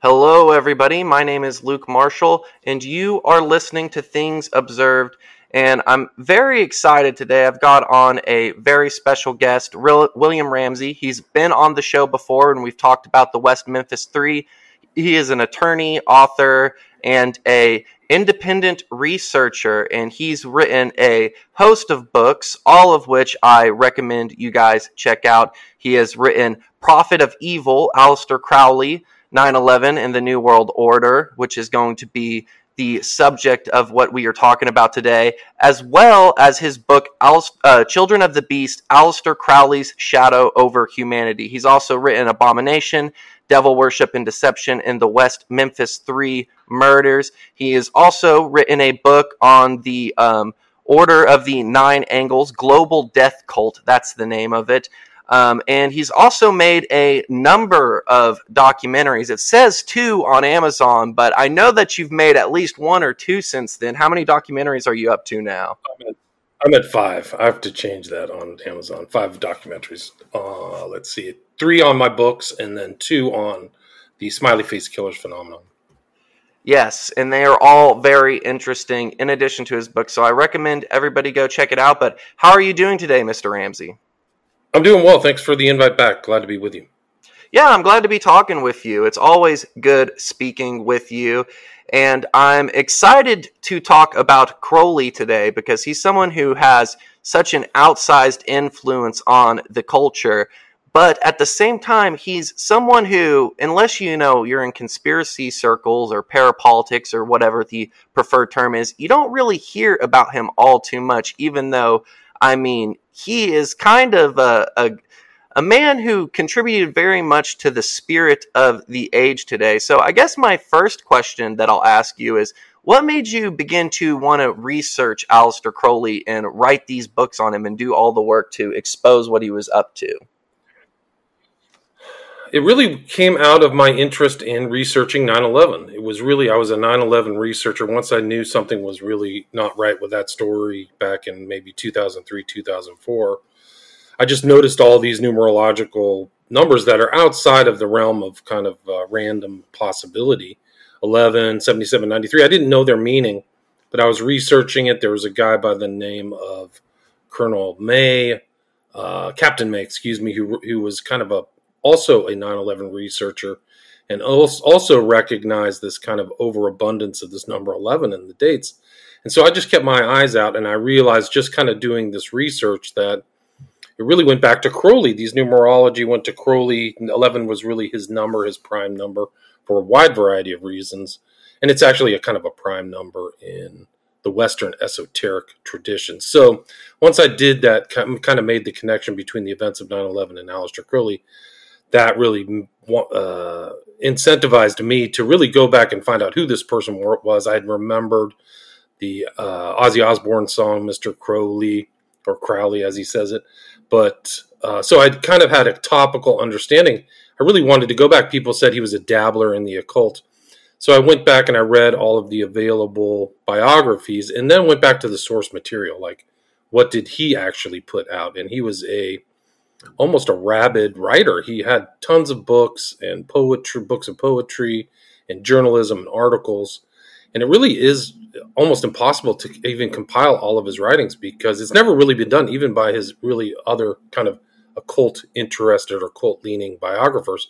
Hello, everybody. My name is Luke Marshall, and you are listening to Things Observed. And I'm very excited today. I've got on a very special guest, William Ramsey. He's been on the show before, and we've talked about the West Memphis Three. He is an attorney, author, and a independent researcher, and he's written a host of books, all of which I recommend you guys check out. He has written Prophet of Evil, Aleister Crowley, 9/11 and the New World Order, which is going to be the subject of what we are talking about today, as well as his book, Children of the Beast, Aleister Crowley's Shadow Over Humanity. He's also written Abomination, Devil Worship and Deception, and the West Memphis Three Murders. He has also written a book on the Order of the Nine Angles, Global Death Cult, that's the name of it. And he's also made a number of documentaries. It says 2 on Amazon, but I know that you've made at least 1 or 2 since then. How many documentaries are you up to now? I'm at 5. I have to change that on Amazon. 5 documentaries. Let's see. 3 on my books and then 2 on the Smiley Face Killers phenomenon. Yes, and they are all very interesting in addition to his book. So I recommend everybody go check it out. But how are you doing today, Mr. Ramsey? I'm doing well. Thanks for the invite back. Glad to be with you. Yeah, I'm glad to be talking with you. It's always good speaking with you. And I'm excited to talk about Crowley today because he's someone who has such an outsized influence on the culture. But at the same time, he's someone who, unless you know you're in conspiracy circles or parapolitics or whatever the preferred term is, you don't really hear about him all too much, even though, I mean, he is kind of a man who contributed very much to the spirit of the age today. So I guess my first question that I'll ask you is, what made you begin to want to research Aleister Crowley and write these books on him and do all the work to expose what he was up to? It really came out of my interest in researching 9/11. It was really, I was a 9/11 researcher. Once I knew something was really not right with that story back in maybe 2003, 2004, I just noticed all these numerological numbers that are outside of the realm of kind of random possibility. 11, 77, 93. I didn't know their meaning, but I was researching it. There was a guy by the name of Captain May, who was kind of also a 9/11 researcher, and also recognized this kind of overabundance of this number 11 in the dates. And so I just kept my eyes out, and I realized just kind of doing this research that it really went back to Crowley. These numerology went to Crowley. 11 was really his number, his prime number, for a wide variety of reasons. And it's actually a kind of a prime number in the Western esoteric tradition. So once I did that, kind of made the connection between the events of 9/11 and Aleister Crowley, that really incentivized me to really go back and find out who this person was. I had remembered the Ozzy Osbourne song, Mr. Crowley, or Crowley as he says it. But so I kind of had a topical understanding. I really wanted to go back. People said he was a dabbler in the occult. So I went back and I read all of the available biographies and then went back to the source material. Like, what did he actually put out? And he was almost a rabid writer. He had tons of books and poetry, books of poetry and journalism and articles. And it really is almost impossible to even compile all of his writings because it's never really been done, even by his really other kind of occult interested or cult leaning biographers.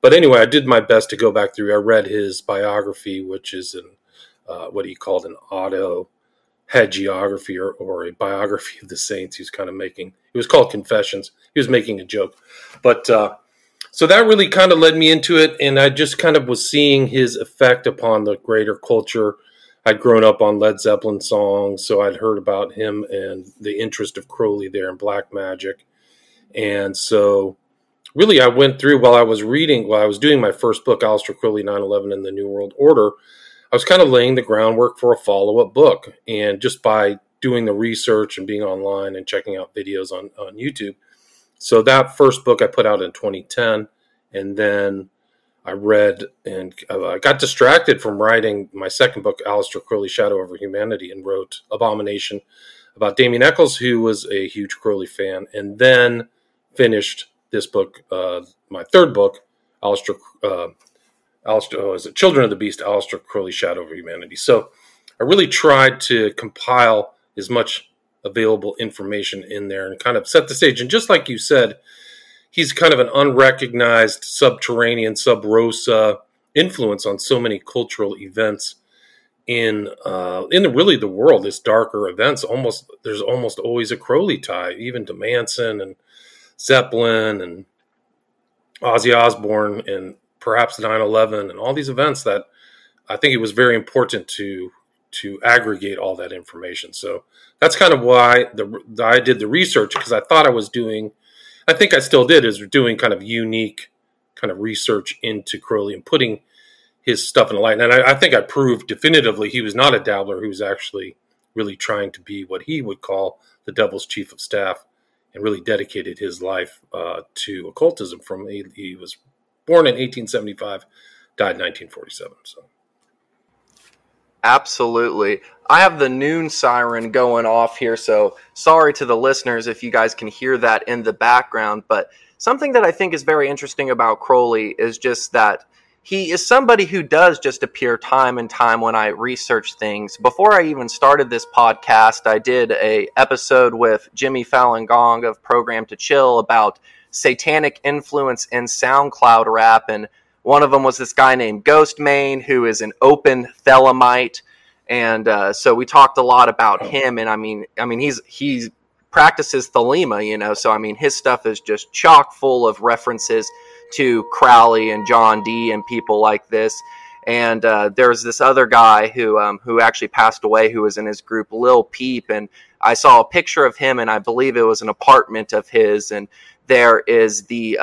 But anyway, I did my best to go back through. I read his biography, which is what he called an auto hagiography or a biography of the saints. It was called Confessions. He was making a joke. But so that really kind of led me into it, and I just kind of was seeing his effect upon the greater culture. I'd grown up on Led Zeppelin songs, so I'd heard about him and the interest of Crowley there in black magic. And so really I went through, while I was doing my first book, Aleister Crowley, 9/11 and the New World Order, I was kind of laying the groundwork for a follow-up book, and just by doing the research and being online and checking out videos on YouTube. So that first book I put out in 2010, and then I read and I got distracted from writing my second book, Aleister Crowley, Shadow Over Humanity, and wrote Abomination about Damien Eccles, who was a huge Crowley fan, and then finished this book, my third book, Aleister Children of the Beast, Aleister Crowley, Shadow of Humanity. So I really tried to compile as much available information in there and kind of set the stage. And just like you said, he's kind of an unrecognized subterranean, sub rosa influence on so many cultural events in the world. It's darker events. There's almost always a Crowley tie, even to Manson and Zeppelin and Ozzy Osbourne and perhaps 9/11 and all these events that I think it was very important to aggregate all that information. So that's kind of why I did the research, because I thought I was doing, I think I still did, is doing kind of unique kind of research into Crowley and putting his stuff in the light. And I think I proved definitively he was not a dabbler. He was actually really trying to be what he would call the devil's chief of staff, and really dedicated his life to occultism. He was born in 1875, died in 1947. So, absolutely. I have the noon siren going off here, so sorry to the listeners if you guys can hear that in the background. But something that I think is very interesting about Crowley is just that he is somebody who does just appear time and time when I research things. Before I even started this podcast, I did an episode with Jimmy Fallon Gong of Program to Chill about satanic influence in SoundCloud rap, and one of them was this guy named Ghostmane, who is an open Thelemite, and so we talked a lot about him. And I mean, he practices Thelema, you know. So I mean, his stuff is just chock full of references to Crowley and John Dee and people like this. And there's this other guy who actually passed away, who was in his group, Lil Peep, and I saw a picture of him, and I believe it was an apartment of his. And there is the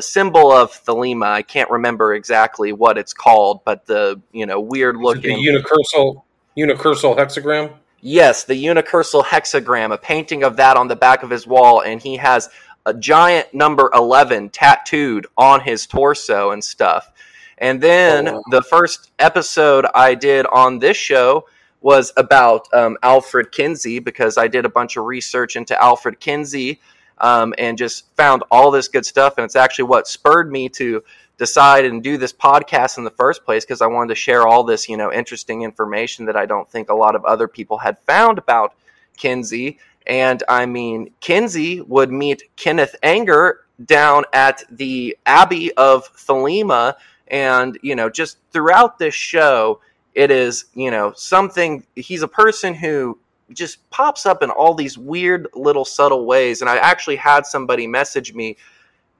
symbol of Thelema. I can't remember exactly what it's called, but the, you know, weird looking, the unicursal hexagram. Yes, the unicursal hexagram. A painting of that on the back of his wall, and he has a giant number 11 tattooed on his torso and stuff. And then The first episode I did on this show was about Alfred Kinsey, because I did a bunch of research into Alfred Kinsey. And just found all this good stuff, and it's actually what spurred me to decide and do this podcast in the first place, because I wanted to share all this, you know, interesting information that I don't think a lot of other people had found about Kinsey. And I mean, Kinsey would meet Kenneth Anger down at the Abbey of Thelema, and, you know, just throughout this show, it is, you know, something. He's a person who just pops up in all these weird little subtle ways. And I actually had somebody message me,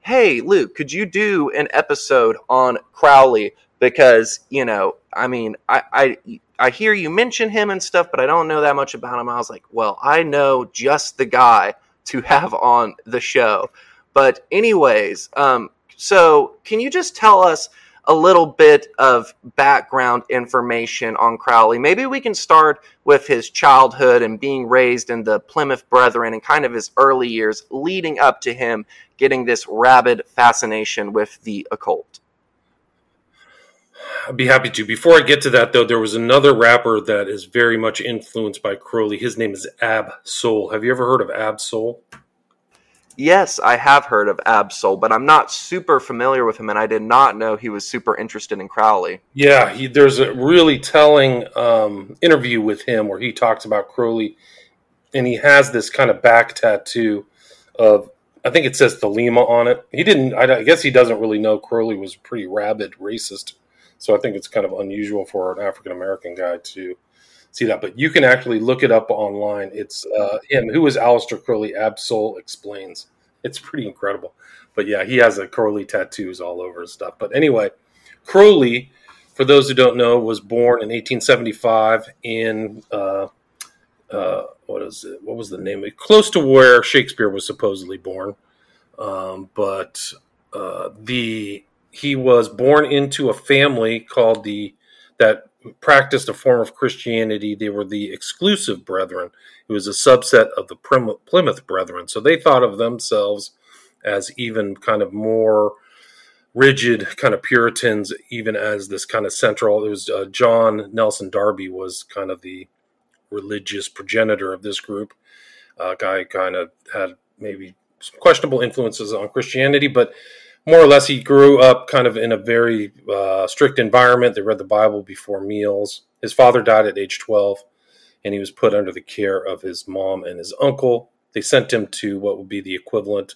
hey, Luke, could you do an episode on Crowley? Because, you know, I mean, I hear you mention him and stuff, but I don't know that much about him. I was like, well, I know just the guy to have on the show. But anyways, so can you just tell us a little bit of background information on Crowley? Maybe we can start with his childhood and being raised in the Plymouth Brethren and kind of his early years leading up to him getting this rabid fascination with the occult. I'd be happy to. Before I get to that, though, there was another rapper that is very much influenced by Crowley. His name is Ab Soul. Have you ever heard of Ab Soul? Yes, I have heard of Ab Soul, but I'm not super familiar with him, and I did not know he was super interested in Crowley. Yeah, there's a really telling interview with him where he talks about Crowley, and he has this kind of back tattoo of, I think it says Thelema on it. I guess he doesn't really know Crowley was a pretty rabid racist, so I think it's kind of unusual for an African-American guy to see that, but you can actually look it up online. It's him. Who is Aleister Crowley? Ab Soul Explains. It's pretty incredible. But yeah, he has Crowley tattoos all over his stuff. But anyway, Crowley, for those who don't know, was born in 1875 in what was the name? Close to where Shakespeare was supposedly born. He was born into a family called that practiced a form of Christianity. They were the Exclusive Brethren. It was a subset of the Plymouth Brethren. So they thought of themselves as even kind of more rigid kind of Puritans, even as this kind of central. It was John Nelson Darby was kind of the religious progenitor of this group. Guy kind of had maybe some questionable influences on Christianity, but more or less, he grew up kind of in a very strict environment. They read the Bible before meals. His father died at age 12, and he was put under the care of his mom and his uncle. They sent him to what would be the equivalent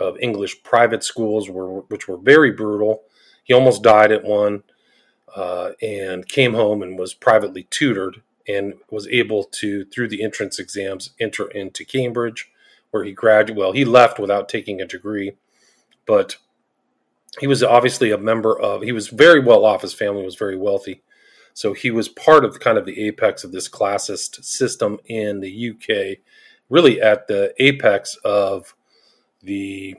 of English private schools, which were very brutal. He almost died at one and came home and was privately tutored and was able to, through the entrance exams, enter into Cambridge, where he graduated. Well, he left without taking a degree, but he was obviously a member of, he was very well off, his family was very wealthy, so he was part of kind of the apex of this classist system in the UK, really at the apex of the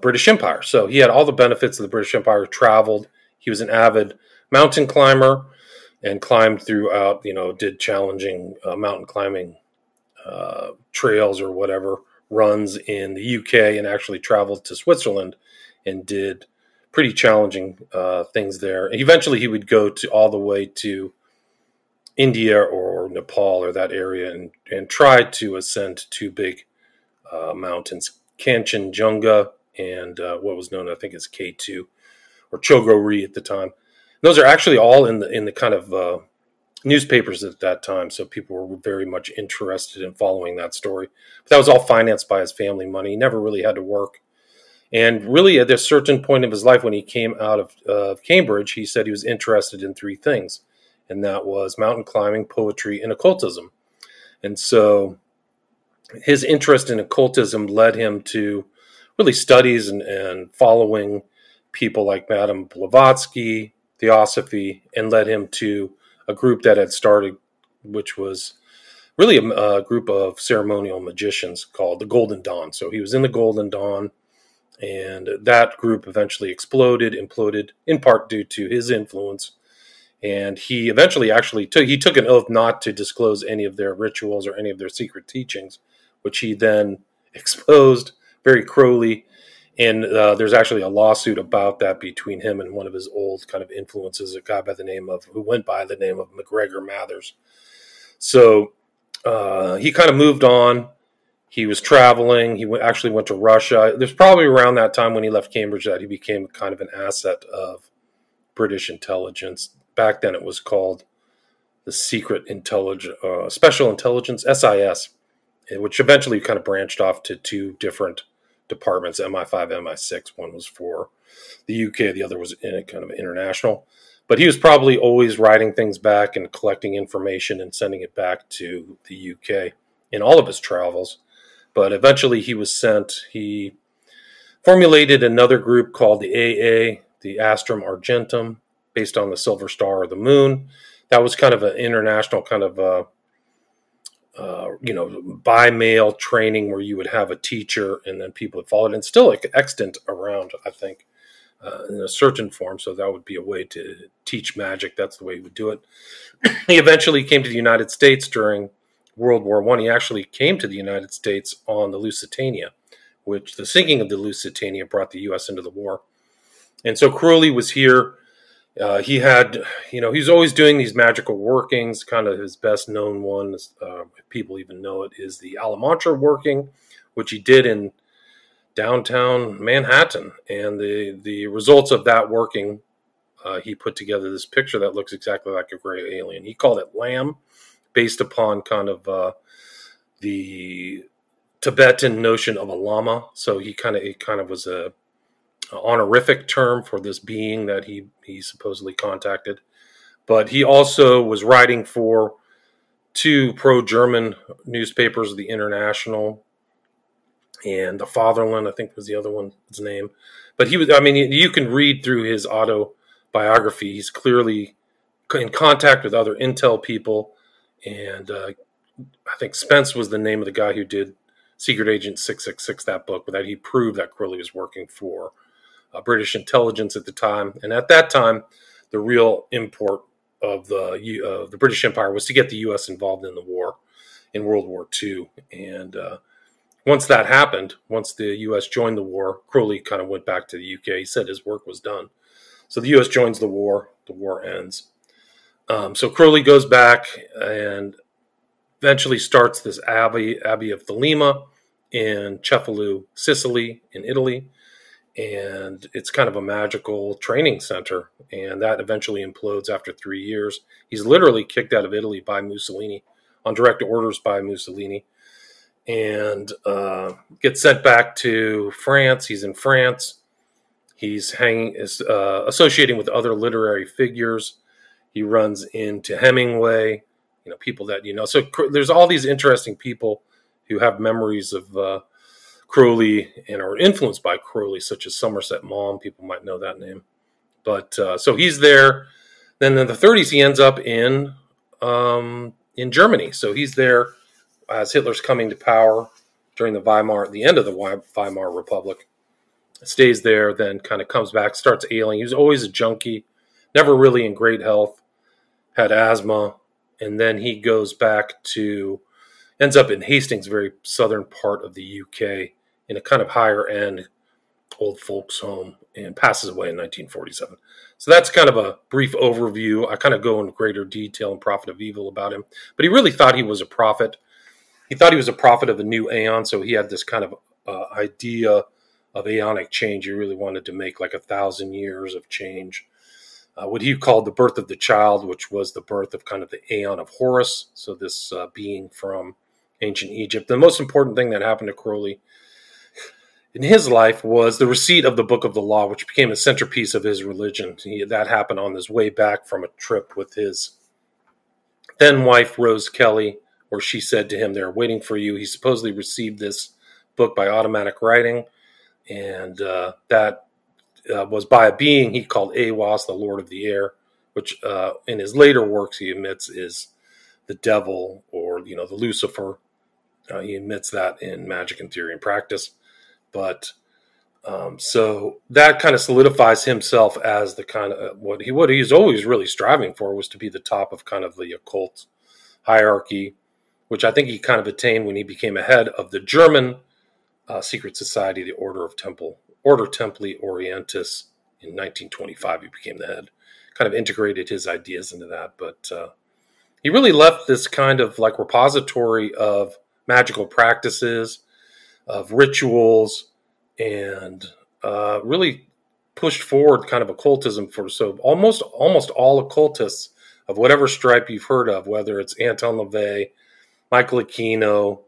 British Empire. So he had all the benefits of the British Empire, traveled, he was an avid mountain climber, and climbed throughout, you know, did challenging mountain climbing trails or whatever, runs in the UK, and actually traveled to Switzerland and did pretty challenging things there. And eventually he would go to all the way to India or Nepal or that area and try to ascend two big mountains, Kanchenjunga and what was known, I think, as K2 or Chogori at the time. Those are actually all in the kind of newspapers at that time, so people were very much interested in following that story. But that was all financed by his family money. He never really had to work. And really, at a certain point of his life, when he came out of Cambridge, he said he was interested in three things, and that was mountain climbing, poetry, and occultism. And so his interest in occultism led him to really studies and following people like Madame Blavatsky, Theosophy, and led him to a group that had started, which was really a group of ceremonial magicians called the Golden Dawn. So he was in the Golden Dawn, and that group eventually imploded, in part due to his influence. And he eventually actually took an oath not to disclose any of their rituals or any of their secret teachings, which he then exposed very Crowley. And there's actually a lawsuit about that between him and one of his old kind of influences, a guy by the name of, who went by the name of McGregor Mathers. So he kind of moved on. He was traveling. He actually went to Russia. There's probably around that time when he left Cambridge that he became kind of an asset of British intelligence. Back then it was called the Special Intelligence, SIS, which eventually kind of branched off to two different departments, MI5, MI6. One was for the UK, the other was in a kind of international. But he was probably always writing things back and collecting information and sending it back to the UK in all of his travels. But eventually he was sent, he formulated another group called the AA, the Astrum Argentum, based on the silver star or the moon. That was kind of an international kind of by mail training where you would have a teacher and then people would follow it. And still extant around, I think, in a certain form. So that would be a way to teach magic. That's the way he would do it. He eventually came to the United States during World War I. He actually came to the United States on the Lusitania, which the sinking of the Lusitania brought the U.S. into the war. And so Crowley was here. He had, he's always doing these magical workings. Kind of his best known one, if people even know it, is the Alamantra working, which he did in downtown Manhattan. And the results of that working, he put together this picture that looks exactly like a gray alien. He called it Lamb, based upon kind of the Tibetan notion of a lama. So it kind of was a honorific term for this being that he supposedly contacted. But he also was writing for two pro-German newspapers, the International and The Fatherland, I think was the other one's name. But he was, you can read through his autobiography. He's clearly in contact with other intel people. And I think Spence was the name of the guy who did Secret Agent 666, that book, but that he proved that Crowley was working for British intelligence at the time. And at that time, the real import of the British Empire was to get the U.S. involved in the war in World War II. And once that happened, once the U.S. joined the war, Crowley kind of went back to the U.K. He said his work was done. So the U.S. joins the war ends. So Crowley goes back and eventually starts this Abbey of Thelema in Cefalù, Sicily, in Italy. and it's kind of a magical training center, and that eventually implodes after 3 years. He's literally kicked out of Italy by Mussolini, on direct orders by Mussolini, and gets sent back to France. He's in France. He's associating with other literary figures. He runs into Hemingway, people that you know. So there's all these interesting people who have memories of Crowley and are influenced by Crowley, such as Somerset Maugham. People might know that name. But so he's there. Then in the 30s, he ends up in Germany. So he's there as Hitler's coming to power during the end of the Weimar Republic. Stays there, then kind of comes back, starts ailing. He was always a junkie, never really in great health, had asthma. And then he goes back to, ends up in Hastings, very southern part of the UK, in a kind of higher end old folks home, and passes away in 1947. So that's kind of a brief overview. I kind of go into greater detail in Prophet of Evil about him. But he really thought he was a prophet. He thought he was a prophet of the new aeon, so he had this kind of idea of aeonic change. He really wanted to make like 1,000 years of change. What he called the birth of the child, which was the birth of kind of the aeon of Horus, so this being from ancient Egypt. The most important thing that happened to Crowley in his life was the receipt of the Book of the Law, which became a centerpiece of his religion. That happened on his way back from a trip with his then-wife, Rose Kelly, where she said to him, "They're waiting for you." He supposedly received this book by automatic writing, and that was by a being he called Aiwass, the Lord of the Air, which in his later works he admits is the devil, or the Lucifer. He admits that in Magick in Theory and Practice. But so that kind of solidifies himself as the kind of what he's always really striving for was to be the top of kind of the occult hierarchy, which I think he kind of attained when he became a head of the German secret society, the Order Templi Orientis, in 1925. He became the head, kind of integrated his ideas into that. But he really left this kind of like repository of magical practices, of rituals, and really pushed forward kind of occultism so almost all occultists of whatever stripe you've heard of, whether it's Anton LaVey, Michael Aquino,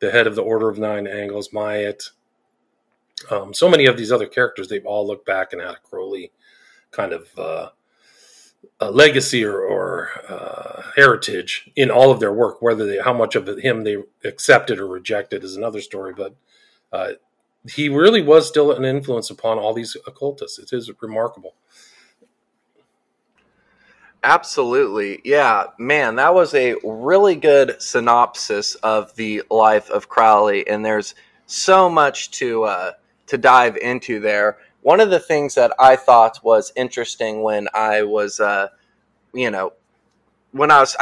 the head of the Order of Nine Angles, Maillet, so many of these other characters, they've all looked back and had a Crowley kind of a legacy or heritage in all of their work. How much of him they accepted or rejected is another story, but he really was still an influence upon all these occultists. It is remarkable. Absolutely. Yeah, man, that was a really good synopsis of the life of Crowley, and there's so much to dive into there. One of the things that I thought was interesting when I was, I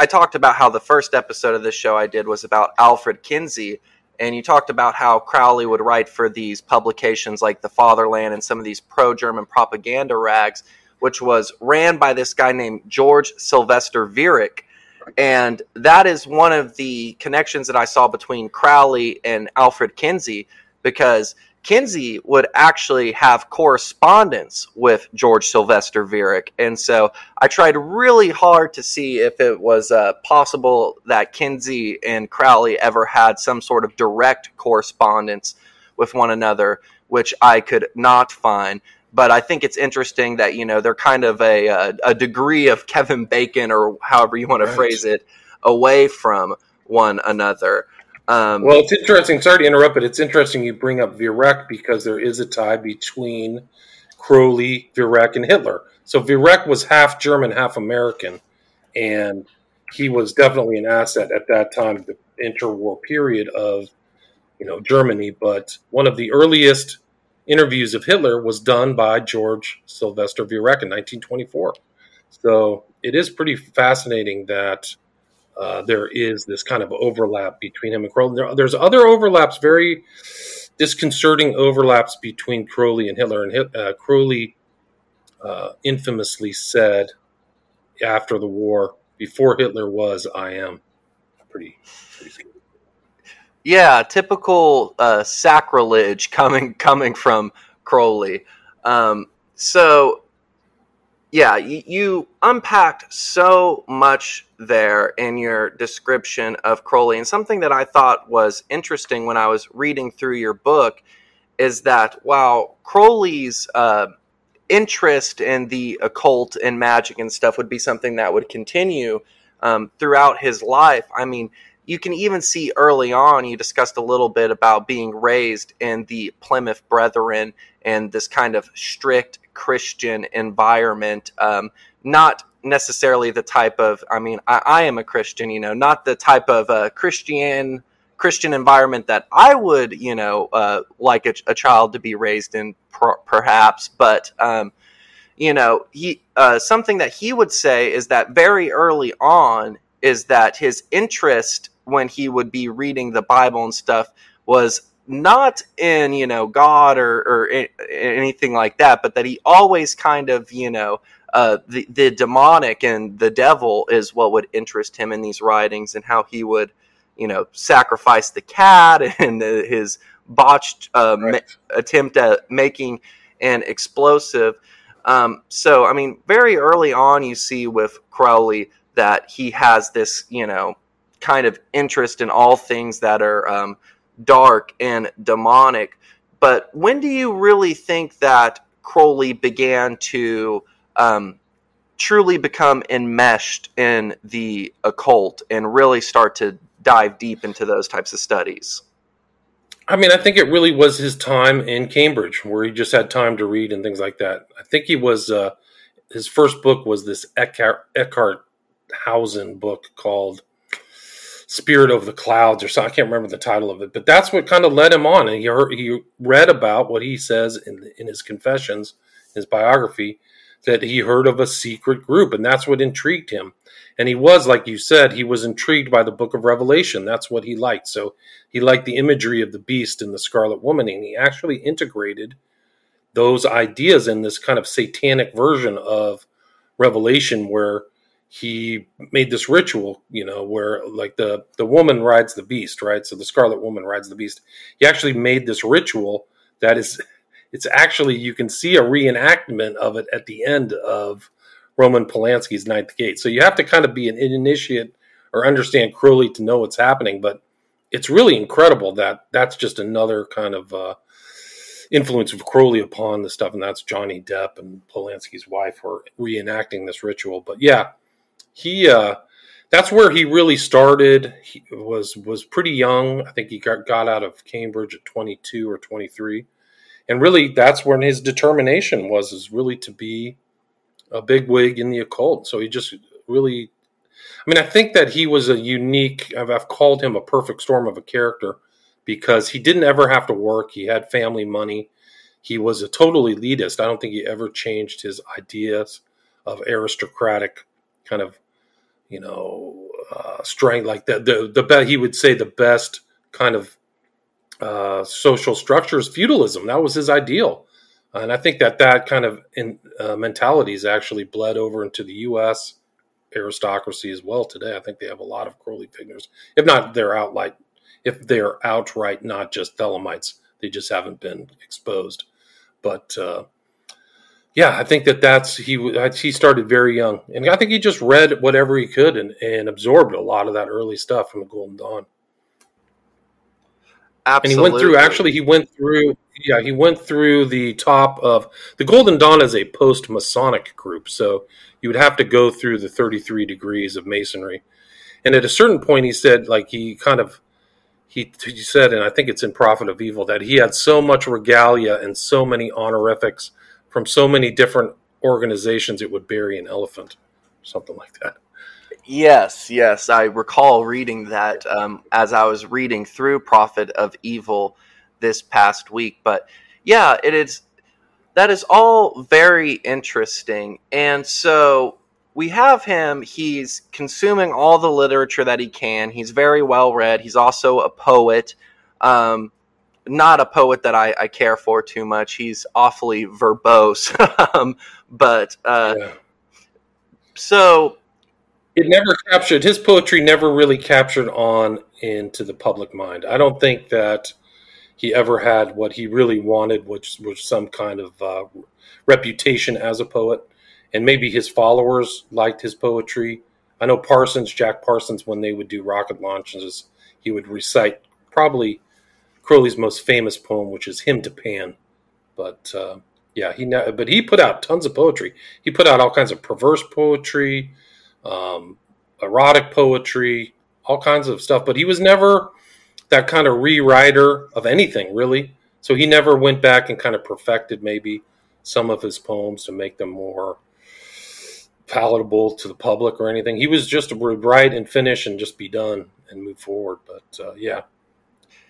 talked about how the first episode of this show I did was about Alfred Kinsey, and you talked about how Crowley would write for these publications like The Fatherland and some of these pro-German propaganda rags, which was ran by this guy named George Sylvester Viereck. And that is one of the connections that I saw between Crowley and Alfred Kinsey, because Kinsey would actually have correspondence with George Sylvester Viereck. And so I tried really hard to see if it was possible that Kinsey and Crowley ever had some sort of direct correspondence with one another, which I could not find. But I think it's interesting that, they're kind of a degree of Kevin Bacon, or however you want to phrase it, away from one another. Well, it's interesting. Sorry to interrupt, but it's interesting you bring up Viereck, because there is a tie between Crowley, Viereck, and Hitler. So Viereck was half German, half American, and he was definitely an asset at that time, the interwar period of, Germany. But one of the earliest interviews of Hitler was done by George Sylvester Viereck in 1924. So it is pretty fascinating that there is this kind of overlap between him and Crowley. There's other overlaps, very disconcerting overlaps between Crowley and Hitler. And Crowley infamously said after the war, before Hitler was, "I am." Pretty scary. Yeah, typical sacrilege coming from Crowley. So, yeah, you unpacked so much there in your description of Crowley. And something that I thought was interesting when I was reading through your book is that while Crowley's interest in the occult and magic and stuff would be something that would continue throughout his life, I mean, you can even see early on, you discussed a little bit about being raised in the Plymouth Brethren and this kind of strict Christian environment, not necessarily the type of, I mean, I am a Christian, you know, not the type of Christian environment that I would, you know, like a child to be raised in, perhaps, but, you know, he something that he would say is that very early on is that his interest when he would be reading the Bible and stuff was not in, you know, God or anything like that, but that he always kind of, you know, the demonic and the devil is what would interest him in these writings, and how he would, you know, sacrifice the cat and his botched attempt at making an explosive. So, I mean, very early on you see with Crowley that he has this, you know, kind of interest in all things that are dark and demonic. But when do you really think that Crowley began to truly become enmeshed in the occult and really start to dive deep into those types of studies? I mean, I think it really was his time in Cambridge where he just had time to read and things like that. I think he was, his first book was this Eckhart Hausen book called Spirit of the Clouds or something. I can't remember the title of it, but that's what kind of led him on. And he read about what he says in his confessions, his biography, that he heard of a secret group, and that's what intrigued him. And he was, like you said, he was intrigued by the Book of Revelation. That's what he liked. So he liked the imagery of the beast and the Scarlet Woman, and he actually integrated those ideas in this kind of satanic version of Revelation where he made this ritual, you know, where like the woman rides the beast, right? So the Scarlet Woman rides the beast. He actually made this ritual that is, it's actually, you can see a reenactment of it at the end of Roman Polanski's Ninth Gate. So you have to kind of be an initiate or understand Crowley to know what's happening, but it's really incredible that that's just another kind of influence of Crowley upon the stuff. And that's Johnny Depp and Polanski's wife were reenacting this ritual. But yeah, he that's where he really started. He was pretty young. I think he got out of Cambridge at 22 or 23. And really that's when his determination was, is really to be a bigwig in the occult. So he just really, I mean, I think that he was a unique, I've called him a perfect storm of a character because he didn't ever have to work. He had family money. He was a total elitist. I don't think he ever changed his ideas of aristocratic kind of, you know, strength like that. He would say the best kind of social structure is feudalism. That was his ideal, and I think that that kind of mentality is actually bled over into the U.S. aristocracy as well today. I think they have a lot of Crowley figures, if not they're outright not just Thelemites. They just haven't been exposed, but. Yeah, I think he started very young. And I think he just read whatever he could and absorbed a lot of that early stuff from the Golden Dawn. Absolutely. And he went through the top of the Golden Dawn is a post-Masonic group. So you would have to go through the 33 degrees of Masonry. And at a certain point he said, like he said, and I think it's in Prophet of Evil, that he had so much regalia and so many honorifics from so many different organizations, it would bury an elephant, something like that. Yes, I recall reading that as I was reading through Prophet of Evil this past week. But yeah, that is all very interesting. And so we have him, he's consuming all the literature that he can. He's very well read. He's also a poet. Not a poet that I care for too much. He's awfully verbose. So it never captured, his poetry never really captured on into the public mind. I don't think that he ever had what he really wanted, which was some kind of reputation as a poet. And maybe his followers liked his poetry. I know Parsons, Jack Parsons, when they would do rocket launches, he would recite probably Crowley's most famous poem, which is Hymn to Pan. But but he put out tons of poetry. He put out all kinds of perverse poetry, erotic poetry, all kinds of stuff. But he was never that kind of rewriter of anything, really. So he never went back and kind of perfected maybe some of his poems to make them more palatable to the public or anything. He was just would write and finish and just be done and move forward. But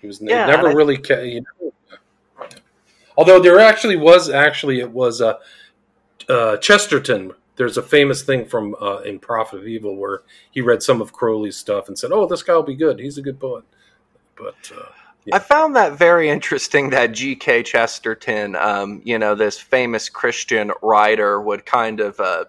he was never really. Although there was Chesterton. There's a famous thing from in Prophet of Evil where he read some of Crowley's stuff and said, "Oh, this guy will be good. He's a good poet." But I found that very interesting that G.K. Chesterton, this famous Christian writer, would kind of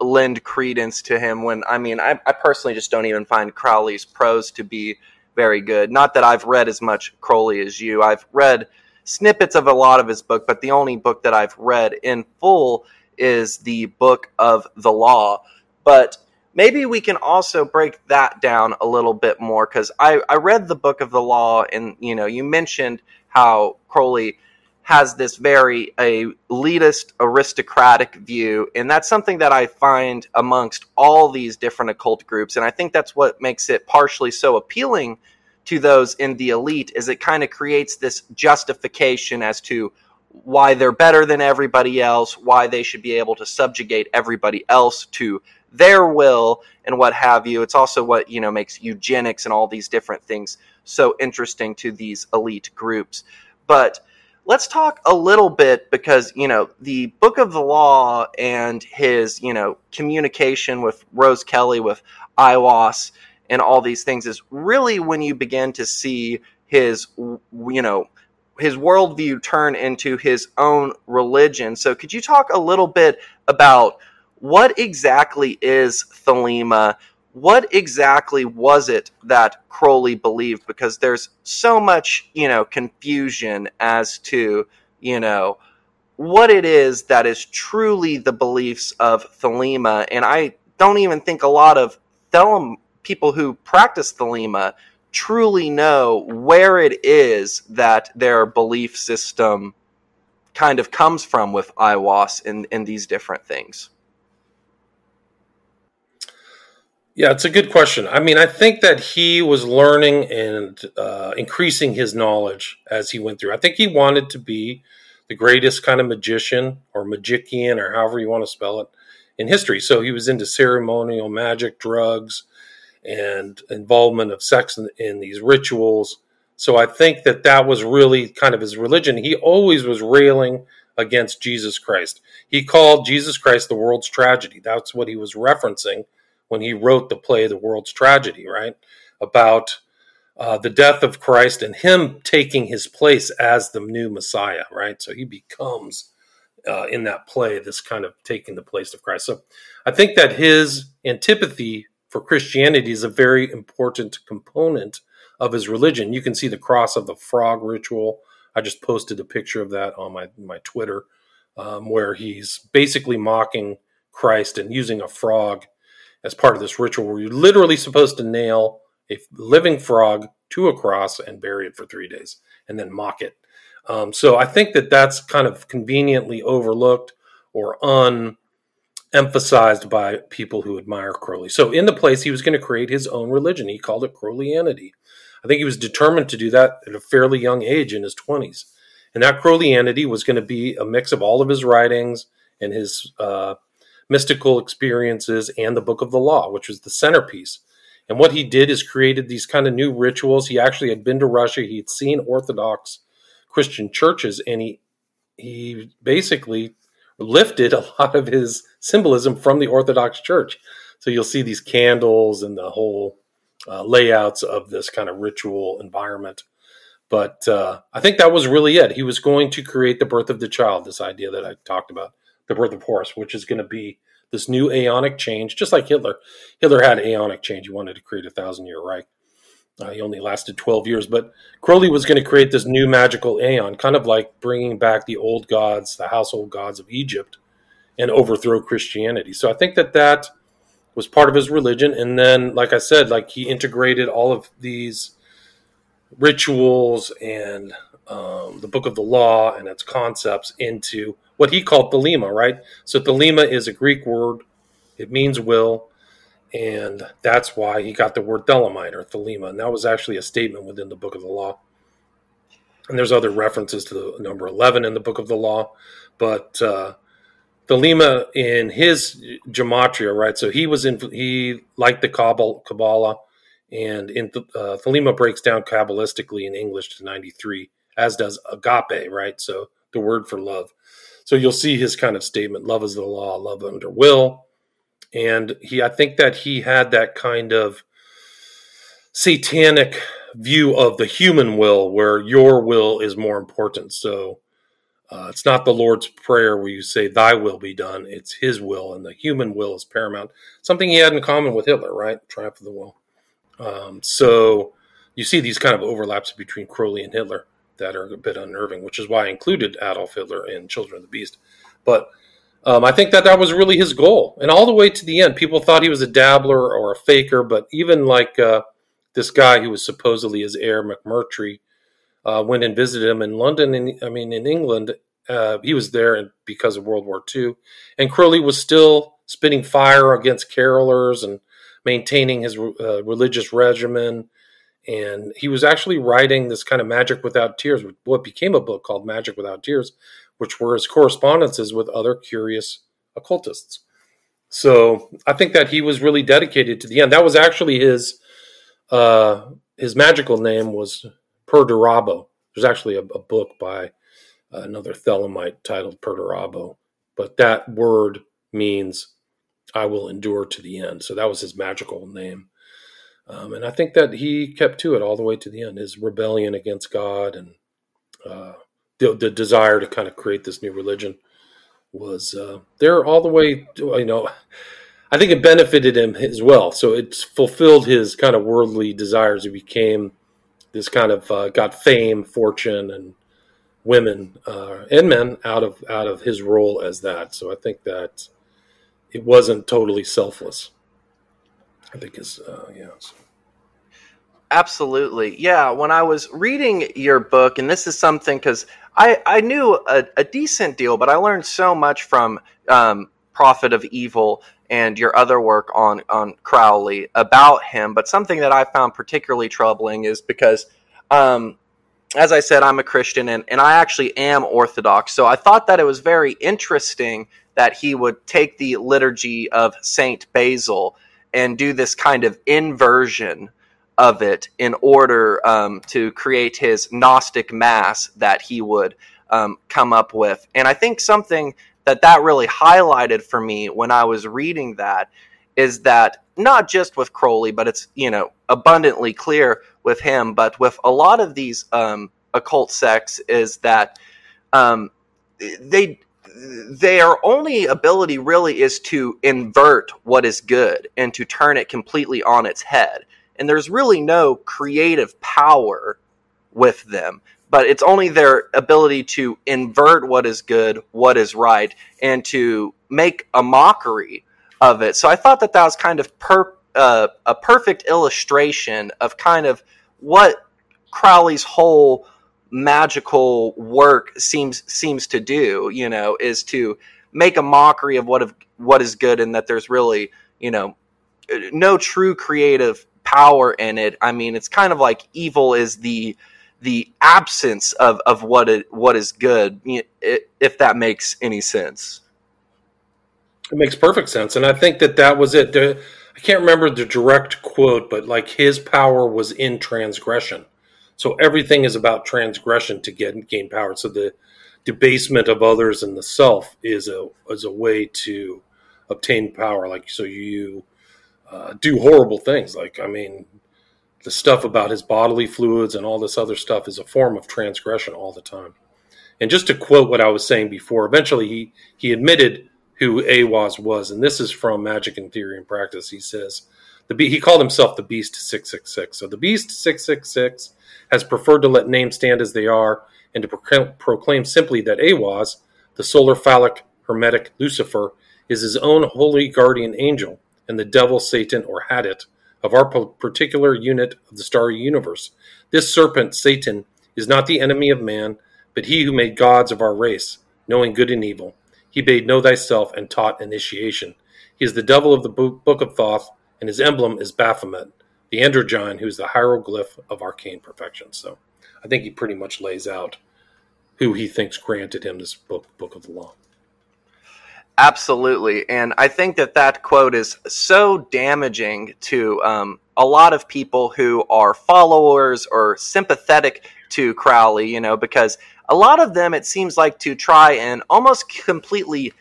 lend credence to him when, I personally just don't even find Crowley's prose to be very good. Not that I've read as much Crowley as you. I've read snippets of a lot of his book, but the only book that I've read in full is the Book of the Law. But maybe we can also break that down a little bit more, because I read the Book of the Law, and you mentioned how Crowley has this very elitist, aristocratic view, and that's something that I find amongst all these different occult groups, and I think that's what makes it partially so appealing to those in the elite, is it kind of creates this justification as to why they're better than everybody else, why they should be able to subjugate everybody else to their will and what have you. It's also what makes eugenics and all these different things so interesting to these elite groups. But let's talk a little bit, because, the Book of the Law and his, communication with Rose Kelly, with Aiwass, and all these things is really when you begin to see his, his worldview turn into his own religion. So could you talk a little bit about what exactly is Thelema? What exactly was it that Crowley believed? Because there's so much, confusion as to, what it is that is truly the beliefs of Thelema. And I don't even think a lot of people who practice Thelema truly know where it is that their belief system kind of comes from with Aiwass and these different things. Yeah, it's a good question. I think that he was learning and increasing his knowledge as he went through. I think he wanted to be the greatest kind of magician or Magickian or however you want to spell it in history. So he was into ceremonial magic, drugs, and involvement of sex in these rituals. So I think that was really kind of his religion. He always was railing against Jesus Christ. He called Jesus Christ the world's tragedy. That's what he was referencing when he wrote the play, The World's Tragedy, right? About the death of Christ and him taking his place as the new Messiah, right? So he becomes, in that play, this kind of taking the place of Christ. So I think that his antipathy for Christianity is a very important component of his religion. You can see the cross of the frog ritual. I just posted a picture of that on my Twitter, where he's basically mocking Christ and using a frog as part of this ritual, where you're literally supposed to nail a living frog to a cross and bury it for 3 days and then mock it. So I think that's kind of conveniently overlooked or unemphasized by people who admire Crowley. So in the place, he was going to create his own religion. He called it Crowleanity. I think he was determined to do that at a fairly young age, in his 20s. And that Crowleanity was going to be a mix of all of his writings and his mystical experiences and the Book of the Law, which was the centerpiece. And what he did is created these kind of new rituals. He actually had been to Russia. He had seen Orthodox Christian churches, and he basically lifted a lot of his symbolism from the Orthodox Church. So you'll see these candles and the whole layouts of this kind of ritual environment. But I think that was really it. He was going to create the birth of the child, this idea that I talked about. The birth of Horus, which is going to be this new aeonic change, just like Hitler. Hitler had aeonic change. He wanted to create a 1,000-year Reich. He only lasted 12 years, but Crowley was going to create this new magical aeon, kind of like bringing back the old gods, the household gods of Egypt, and overthrow Christianity. So I think that that was part of his religion. And then, like I said, like he integrated all of these rituals and the Book of the Law and its concepts into what he called Thelema, right? So Thelema is a Greek word. It means will. And that's why he got the word Thelemite or Thelema. And that was actually a statement within the Book of the Law. And there's other references to the number 11 in the Book of the Law. But Thelema in his gematria, right? So he was in, he liked the Kabbalah. And in Thelema breaks down Kabbalistically in English to 93, as does agape, right? So the word for love. So you'll see his kind of statement, love is the law, love under will. And he, I think that he had that kind of satanic view of the human will, where your will is more important. So it's not the Lord's Prayer where you say, thy will be done. It's his will, and the human will is paramount. Something he had in common with Hitler, right? Triumph of the will. So you see these kind of overlaps between Crowley and Hitler that are a bit unnerving, which is why I included Adolf Hitler in Children of the Beast. But I think that that was really his goal. And all the way to the end, people thought he was a dabbler or a faker, but even like this guy who was supposedly his heir, McMurtry, went and visited him in London, in England. He was there because of World War II. And Crowley was still spitting fire against carolers and maintaining his religious regimen. And he was actually writing this kind of Magic Without Tears, what became a book called Magic Without Tears, which were his correspondences with other curious occultists. So I think that he was really dedicated to the end. That was actually his magical name was Perdurabo. There's actually a book by another Thelemite titled Perdurabo, but that word means I will endure to the end. So that was his magical name. And I think that he kept to it all the way to the end, his rebellion against God and the desire to kind of create this new religion was there all the way to, I think it benefited him as well. So it fulfilled his kind of worldly desires. He became this kind of, got fame, fortune, and women and men out of his role as that. So I think that it wasn't totally selfless. I think it's, yeah. So. Absolutely. Yeah. When I was reading your book, and this is something, because I knew a decent deal, but I learned so much from Prophet of Evil and your other work on Crowley about him. But something that I found particularly troubling is because, as I said, I'm a Christian and I actually am Orthodox. So I thought that it was very interesting that he would take the liturgy of Saint Basil and do this kind of inversion of it in order to create his Gnostic mass that he would come up with. And I think something that really highlighted for me when I was reading that is that not just with Crowley, but it's, abundantly clear with him, but with a lot of these occult sects is that their only ability really is to invert what is good and to turn it completely on its head. And there's really no creative power with them, but it's only their ability to invert what is good, what is right, and to make a mockery of it. So I thought that was kind of a perfect illustration of kind of what Crowley's whole magical work seems to do, is to make a mockery of what is good, and that there's really, no true creative power in it. I mean, it's kind of like evil is the absence of what is good, if that makes any sense. It makes perfect sense, and I think that was it. I can't remember the direct quote, but like his power was in transgression. So everything is about transgression to gain power. So the debasement of others and the self is a way to obtain power. Like, so you do horrible things. Like, the stuff about his bodily fluids and all this other stuff is a form of transgression all the time. And just to quote what I was saying before, eventually he admitted who Aiwass was. And this is from Magick in Theory and Practice. He says, He called himself the Beast 666. So the Beast 666 has preferred to let names stand as they are and to proclaim simply that Aiwass, the solar phallic hermetic Lucifer, is his own holy guardian angel and the devil, Satan, or Hadit, of our particular unit of the starry universe. This serpent, Satan, is not the enemy of man, but he who made gods of our race, knowing good and evil. He bade know thyself and taught initiation. He is the devil of the Book of Thoth, and his emblem is Baphomet, the Androgyne, who is the hieroglyph of arcane perfection. So I think he pretty much lays out who he thinks granted him this book of the Law. Absolutely. And I think that quote is so damaging to a lot of people who are followers or sympathetic to Crowley, you know, because a lot of them, it seems like, to try and almost completely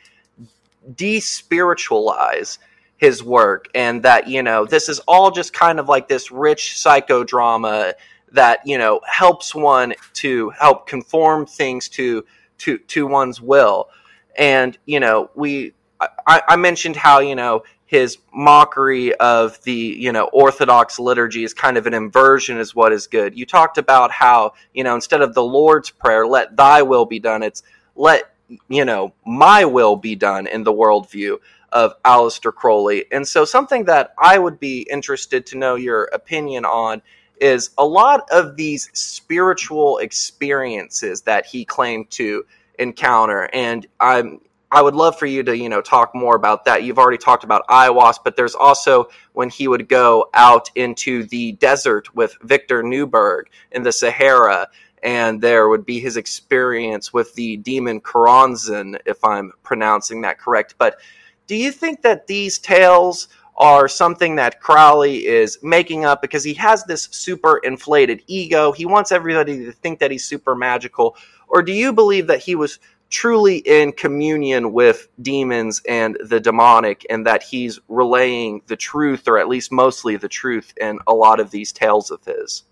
despiritualize his work, and that, you know, this is all just kind of like this rich psychodrama that, you know, helps one to help conform things to one's will. And, you know, I mentioned how, you know, his mockery of the, you know, Orthodox liturgy is kind of an inversion is what is good. You talked about how, you know, instead of the Lord's Prayer, let thy will be done, it's let, you know, my will be done in the worldview of Aleister Crowley. And so something that I would be interested to know your opinion on is a lot of these spiritual experiences that he claimed to encounter, and I would love for you to, you know, talk more about that. You've already talked about Aiwass, but there's also when he would go out into the desert with Victor Newberg in the Sahara, and there would be his experience with the demon Choronzon, if I'm pronouncing that correct. But do you think that these tales are something that Crowley is making up because he has this super inflated ego? He wants everybody to think that he's super magical. Or do you believe that he was truly in communion with demons and the demonic, and that he's relaying the truth, or at least mostly the truth, in a lot of these tales of his?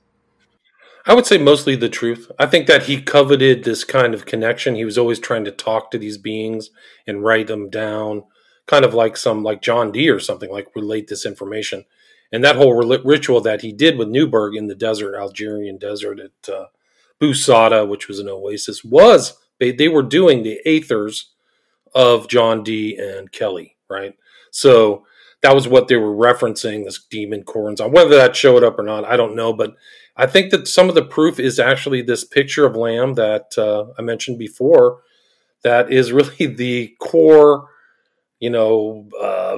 I would say mostly the truth. I think that he coveted this kind of connection. He was always trying to talk to these beings and write them down, kind of like John Dee or something, like relate this information. And that whole ritual that he did with Newberg in the desert, Algerian desert at Bou Saâda, which was an oasis, they were doing the aethers of John Dee and Kelly, right? So that was what they were referencing, this demon Choronzon. Whether that showed up or not, I don't know, but I think that some of the proof is actually this picture of Lamb that I mentioned before, that is really the core, you know,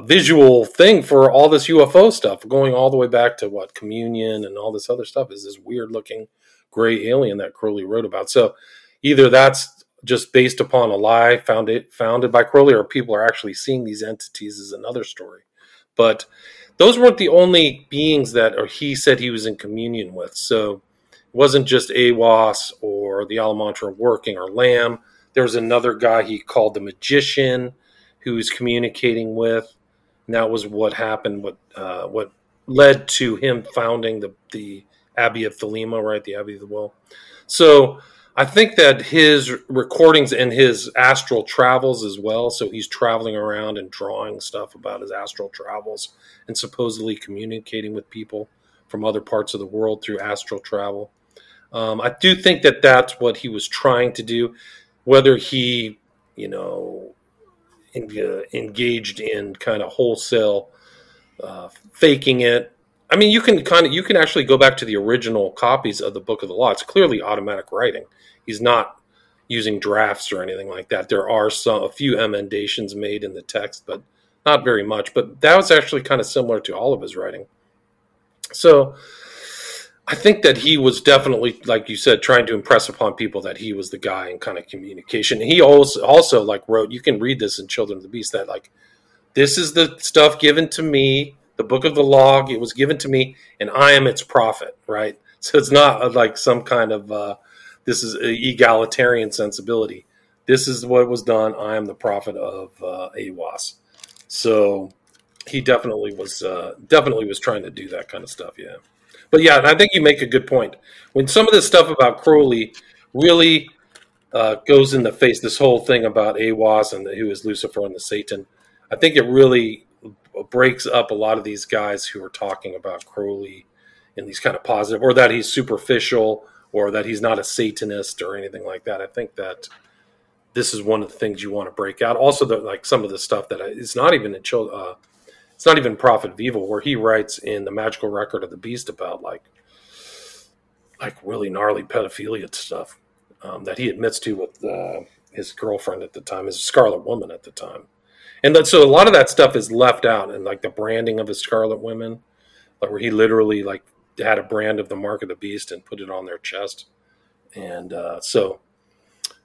visual thing for all this UFO stuff, going all the way back to Communion and all this other stuff, is this weird-looking gray alien that Crowley wrote about. So either that's just based upon a lie founded by Crowley, or people are actually seeing these entities, is another story. But those weren't the only beings that he said he was in communion with. So it wasn't just Aiwass or the Alamantra working or Lamb. There was another guy he called the Magician who he's communicating with, and that was what happened, what led to him founding the Abbey of Thelema, right? The Abbey of the Well. So I think that his recordings and his astral travels as well, so he's traveling around and drawing stuff about his astral travels and supposedly communicating with people from other parts of the world through astral travel. I do think that that's what he was trying to do, whether he, you know, engaged in kind of wholesale faking it. I mean, you can actually go back to the original copies of the Book of the Law. It's clearly automatic writing. He's not using drafts or anything like that. There are a few emendations made in the text, but not very much. But that was actually kind of similar to all of his writing. So I think that he was definitely, like you said, trying to impress upon people that he was the guy in kind of communication. He also wrote, you can read this in Children of the Beast, that this is the stuff given to me. The Book of the Law, it was given to me, and I am its prophet, right? So it's not like some kind of, this is egalitarian sensibility. This is what was done. I am the prophet of Aiwass. So he definitely was trying to do that kind of stuff, yeah. But yeah, and I think you make a good point. When some of this stuff about Crowley really goes in the face, this whole thing about Aiwass and who is Lucifer and the Satan, I think it really breaks up a lot of these guys who are talking about Crowley in these kind of positive, or that he's superficial, or that he's not a Satanist or anything like that. I think that this is one of the things you want to break out. Also, the, like some of the stuff that it's not even in it's not even Prophet of Evil, where he writes in the Magical Record of the Beast about like really gnarly pedophilia stuff that he admits to with his girlfriend at the time, his Scarlet Woman at the time. And that, so a lot of that stuff is left out, and like the branding of his Scarlet Women, like where he literally like had a brand of the Mark of the Beast and put it on their chest. And so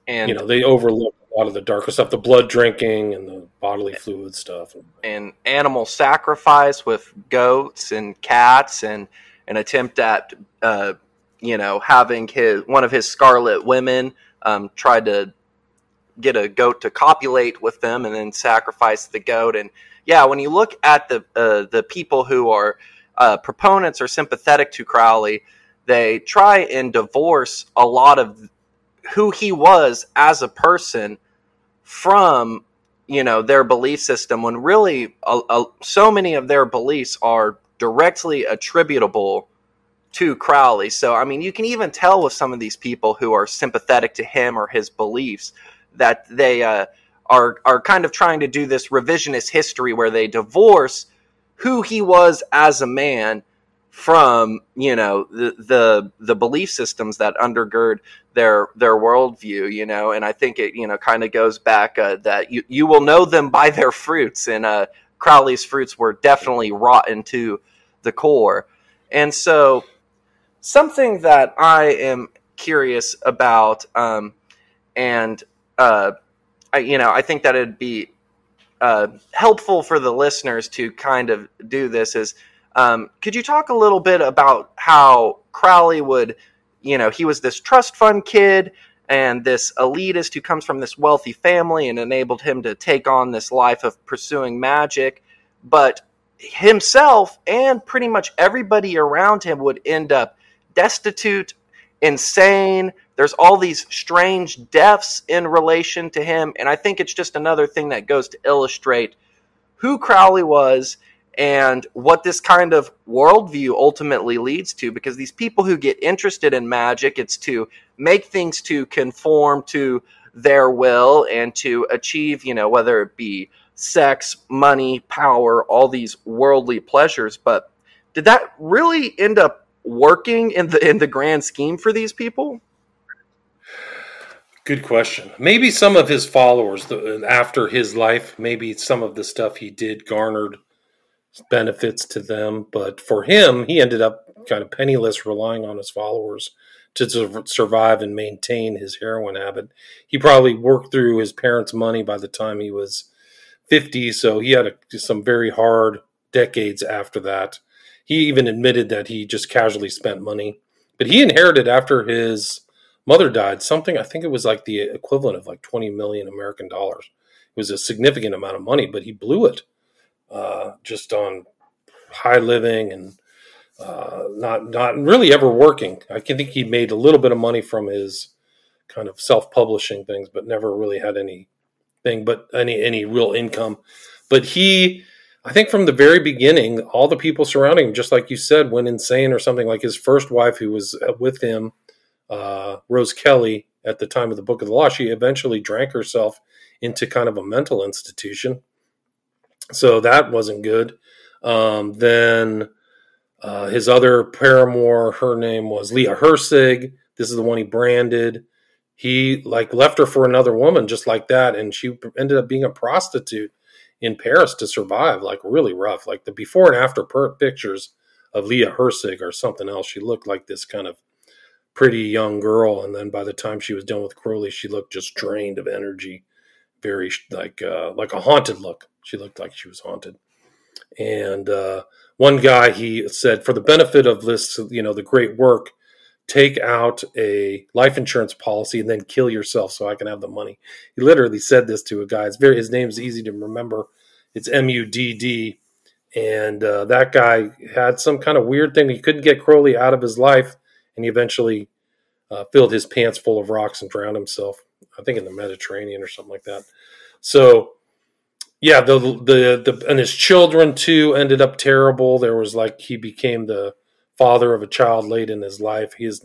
you know, they overlook a lot of the darker stuff, the blood drinking and the bodily fluid stuff. And animal sacrifice with goats and cats, and an attempt at, you know, having one of his Scarlet Women tried to get a goat to copulate with them and then sacrifice the goat. And yeah, when you look at the people who are proponents or sympathetic to Crowley, they try and divorce a lot of who he was as a person from, you know, their belief system, when really so many of their beliefs are directly attributable to Crowley. So, I mean, you can even tell with some of these people who are sympathetic to him or his beliefs that they are kind of trying to do this revisionist history where they divorce who he was as a man from, you know, the belief systems that undergird their worldview, you know. And I think it, you know, kind of goes back that you will know them by their fruits, and Crowley's fruits were definitely rotten to the core. And so something that I am curious about, I think that it'd be helpful for the listeners to kind of do this is, could you talk a little bit about how Crowley would, you know, he was this trust fund kid and this elitist who comes from this wealthy family and enabled him to take on this life of pursuing magic, but himself and pretty much everybody around him would end up destitute, insane. There's all these strange deaths in relation to him. And I think it's just another thing that goes to illustrate who Crowley was and what this kind of worldview ultimately leads to. Because these people who get interested in magic, it's to make things to conform to their will and to achieve, you know, whether it be sex, money, power, all these worldly pleasures. But did that really end up working in the grand scheme for these people? Good question. Maybe some of his followers, after his life, maybe some of the stuff he did garnered benefits to them. But for him, he ended up kind of penniless, relying on his followers to survive and maintain his heroin habit. He probably worked through his parents' money by the time he was 50, so he had some very hard decades after that. He even admitted that he just casually spent money. But he inherited, after his mother died, something, I think it was like the equivalent of like $20 million American dollars. It was a significant amount of money, but he blew it just on high living and not really ever working. I think he made a little bit of money from his kind of self-publishing things, but never really had any real income. But he, I think from the very beginning, all the people surrounding him, just like you said, went insane or something. Like his first wife, who was with him, Rose Kelly, at the time of the Book of the Law, she eventually drank herself into kind of a mental institution. So that wasn't good. Then his other paramour, her name was Leah Hersig. This is the one he branded. He like left her for another woman just like that, and she ended up being a prostitute in Paris to survive. Like really rough. Like the before and after pictures of Leah Hersig or something else, she looked like this kind of pretty young girl, and then by the time she was done with Crowley, she looked just drained of energy, very like a haunted look. She looked like she was haunted. And one guy, he said, for the benefit of this, you know, the great work, take out a life insurance policy and then kill yourself so I can have the money. He literally said this to a guy. His name's easy to remember. It's M-U-D-D. And that guy had some kind of weird thing. He couldn't get Crowley out of his life, and he eventually filled his pants full of rocks and drowned himself, I think in the Mediterranean or something like that. So Yeah, and his children too ended up terrible. There was he became the father of a child late in his life. His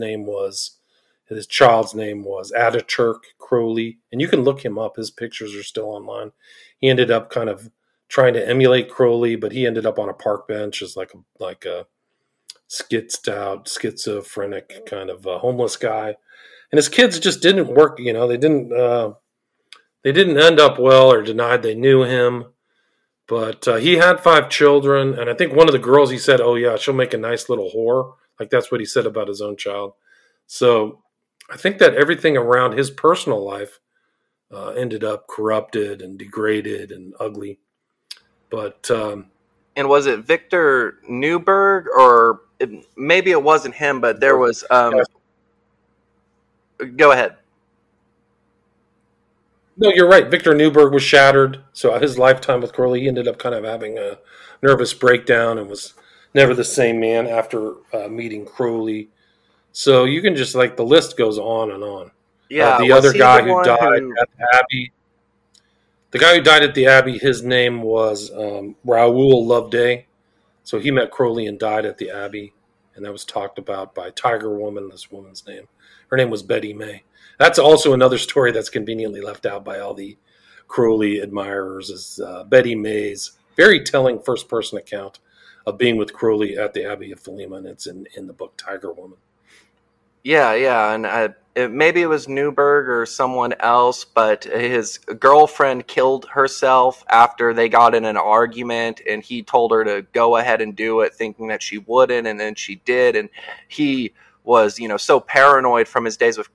child's name was Aleister Crowley, and you can look him up. His pictures are still online. He ended up kind of trying to emulate Crowley, but he ended up on a park bench as like a schizzed out, schizophrenic kind of a homeless guy. And his kids just didn't work. You know, they didn't end up well, or denied they knew him. But he had 5 children, and I think one of the girls he said, "Oh yeah, she'll make a nice little whore." Like that's what he said about his own child. So I think that everything around his personal life ended up corrupted and degraded and ugly. But and was it Victor Newberg, or maybe it wasn't him? But there was. Go ahead. No, you're right. Victor Newberg was shattered. So his lifetime with Crowley, he ended up kind of having a nervous breakdown and was never the same man after meeting Crowley. So you can just the list goes on and on. Yeah, the other guy who died at the Abbey. The guy who died at the Abbey, his name was Raoul Loveday. So he met Crowley and died at the Abbey, and that was talked about by Tiger Woman. This woman's name, her name was Betty May. That's also another story that's conveniently left out by all the Crowley admirers, is Betty May's very telling first-person account of being with Crowley at the Abbey of Thelema, and it's in the book Tiger Woman. Yeah, and maybe it was Newberg or someone else, but his girlfriend killed herself after they got in an argument, and he told her to go ahead and do it, thinking that she wouldn't, and then she did, and he was, so paranoid from his days with,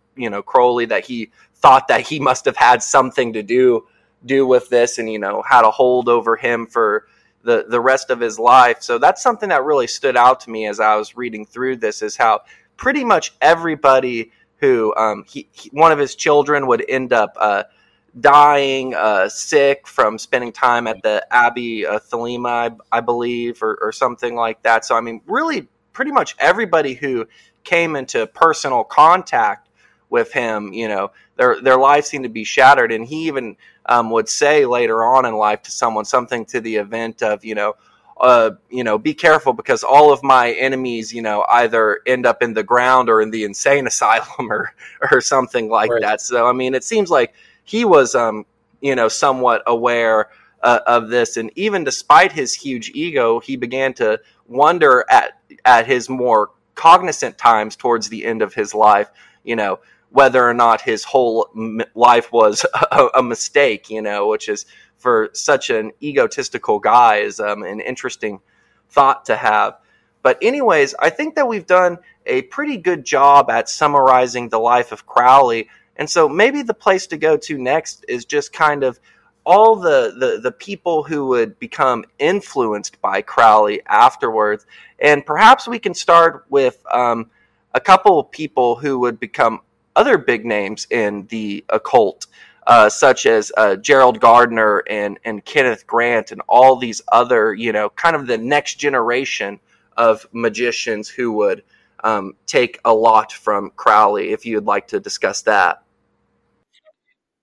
Crowley, that he thought that he must have had something to do with this, and, had a hold over him for the rest of his life. So that's something that really stood out to me as I was reading through this, is how pretty much everybody who, one of his children would end up dying sick from spending time at the Abbey of Thelema, I believe, or something like that. So, really pretty much everybody who came into personal contact with him, their lives seemed to be shattered. And he even would say later on in life to someone something to the event of, be careful, because all of my enemies, either end up in the ground or in the insane asylum or something like right. that. So, it seems like he was, somewhat aware of this. And even despite his huge ego, he began to wonder at his more cognizant times towards the end of his life, whether or not his whole life was a mistake, which is for such an egotistical guy is an interesting thought to have. But anyways, I think that we've done a pretty good job at summarizing the life of Crowley. And so maybe the place to go to next is just kind of all the people who would become influenced by Crowley afterwards. And perhaps we can start with a couple of people who would become other big names in the occult, such as Gerald Gardner and Kenneth Grant and all these other, kind of the next generation of magicians who would take a lot from Crowley, if you'd like to discuss that.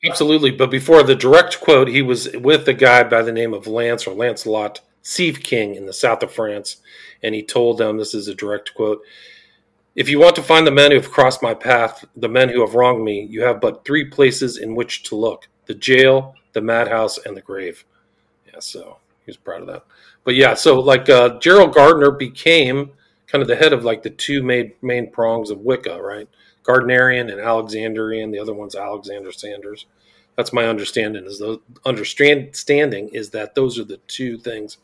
Absolutely. But before the direct quote, he was with a guy by the name of Lancelot Sieve King in the south of France, and he told them, this is a direct quote, "If you want to find the men who have crossed my path, the men who have wronged me, you have but 3 places in which to look: the jail, the madhouse, and the grave." Yeah, so he was proud of that. But yeah, so Gerald Gardner became kind of the head of the 2 main prongs of Wicca, right? Gardnerian and Alexandrian. The other one's Alexander Sanders. That's my understanding. Is that those are the 2 things.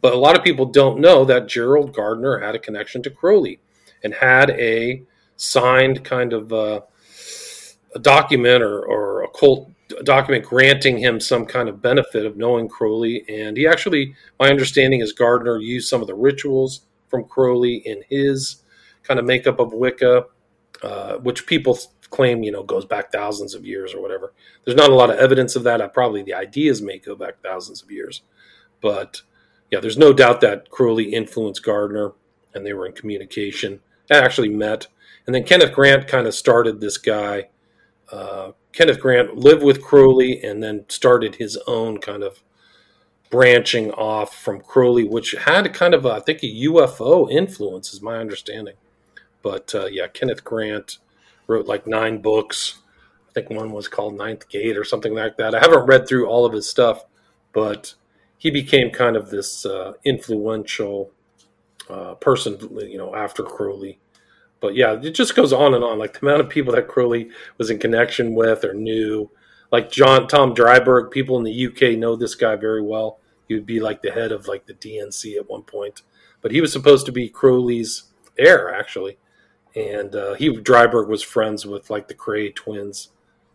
But a lot of people don't know that Gerald Gardner had a connection to Crowley and had a signed kind of a document or occult document granting him some kind of benefit of knowing Crowley. And he actually, my understanding is, Gardner used some of the rituals from Crowley in his kind of makeup of Wicca, which people claim, goes back thousands of years or whatever. There's not a lot of evidence of that. Probably the ideas may go back thousands of years. But, yeah, there's no doubt that Crowley influenced Gardner, and they were in communication and actually met. And then Kenneth Grant kind of started this guy. Kenneth Grant lived with Crowley and then started his own kind of branching off from Crowley, which had kind of, I think, a UFO influence, is my understanding. But yeah, Kenneth Grant wrote like 9 books. I think one was called Ninth Gate or something like that. I haven't read through all of his stuff, but he became kind of this influential person, you know, after Crowley. But yeah, it just goes on and on. Like the amount of people that Crowley was in connection with or knew, like Tom Dryburgh, people in the UK know this guy very well. He would be like the head of like the DNC at one point, but he was supposed to be Crowley's heir actually. And Dryburgh was friends with like the Cray twins,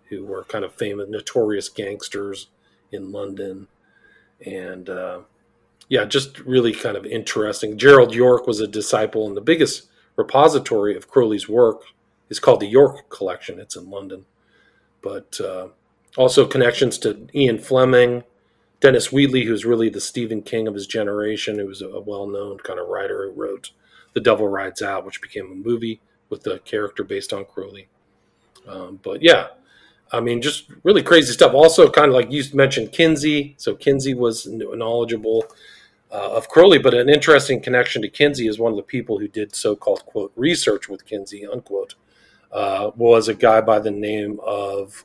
who were kind of famous, notorious gangsters in London. And yeah, just really kind of interesting. Gerald York was a disciple, and the biggest repository of Crowley's work is called the York Collection. It's in London. But also connections to Ian Fleming, Dennis Wheatley, who's really the Stephen King of his generation, who was a well-known kind of writer who wrote The Devil Rides Out, which became a movie with the character based on Crowley. But yeah, I mean, just really crazy stuff. Also, kind of like you mentioned Kinsey. So Kinsey was knowledgeable of Crowley, but an interesting connection to Kinsey is one of the people who did so-called, quote, research with Kinsey, unquote, was a guy by the name of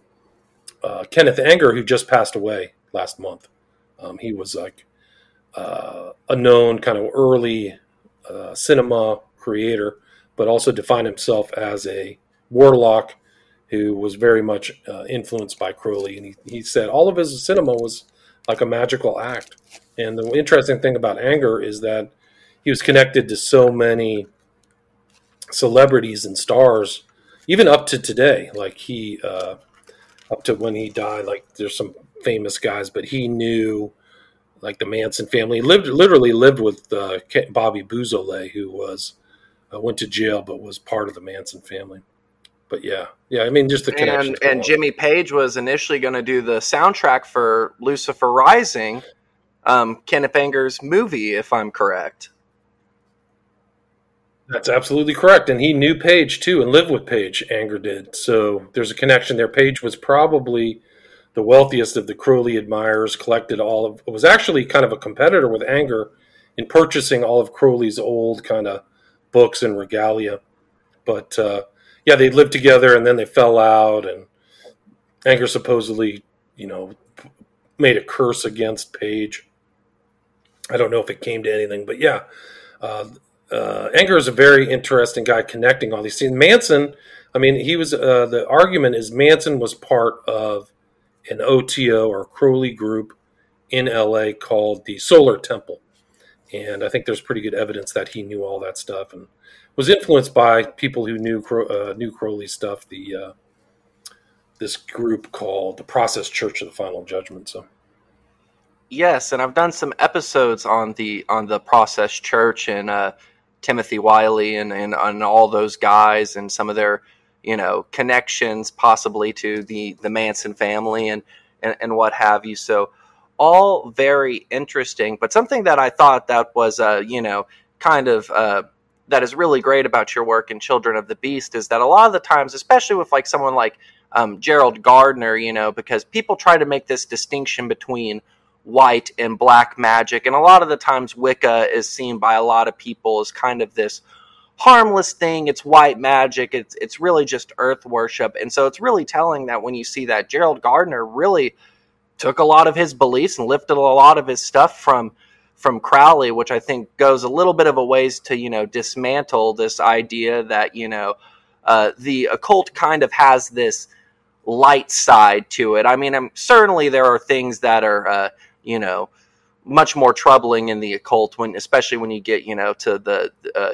Kenneth Anger, who just passed away last month. He was like a known kind of early cinema creator, but also defined himself as a warlock who was very much influenced by Crowley. And he said all of his cinema was like a magical act. And the interesting thing about Anger is that he was connected to so many celebrities and stars, even up to today. Like he, up to when he died, like there's some famous guys, but he knew like the Manson family. He literally lived with Bobby Beausoleil, who was, went to jail, but was part of the Manson family. But yeah, I mean, just the connection. And Jimmy Page was initially going to do the soundtrack for Lucifer Rising, Kenneth Anger's movie, if I'm correct. That's absolutely correct. And he knew Page, too, and lived with Page, Anger did. So there's a connection there. Page was probably the wealthiest of the Crowley admirers, collected all of – was actually kind of a competitor with Anger in purchasing all of Crowley's old kind of books and regalia. But yeah, they lived together, and then they fell out, and Anger supposedly, you know, made a curse against Page. I don't know if it came to anything, but yeah, Anger is a very interesting guy connecting all these things. Manson, I mean, he was the argument is Manson was part of an OTO or Crowley group in LA called the Solar Temple, and I think there's pretty good evidence that he knew all that stuff and was influenced by people who knew Crowley stuff, this group called the Process Church of the Final Judgment. So, yes, and I've done some episodes on the Process Church and Timothy Wiley and all those guys and some of their, you know, connections possibly to the Manson family and what have you. So, all very interesting. But something that I thought that was you know, kind of that is really great about your work in Children of the Beast is that a lot of the times, especially with like someone like Gerald Gardner, you know, because people try to make this distinction between white and black magic, and a lot of the times Wicca is seen by a lot of people as kind of this harmless thing. It's white magic. It's really just earth worship. And so it's really telling that when you see that Gerald Gardner really took a lot of his beliefs and lifted a lot of his stuff from Crowley, which I think goes a little bit of a ways to, you know, dismantle this idea that, you know, the occult kind of has this light side to it. I mean, certainly there are things that are, you know, much more troubling in the occult, especially when you get, you know, to the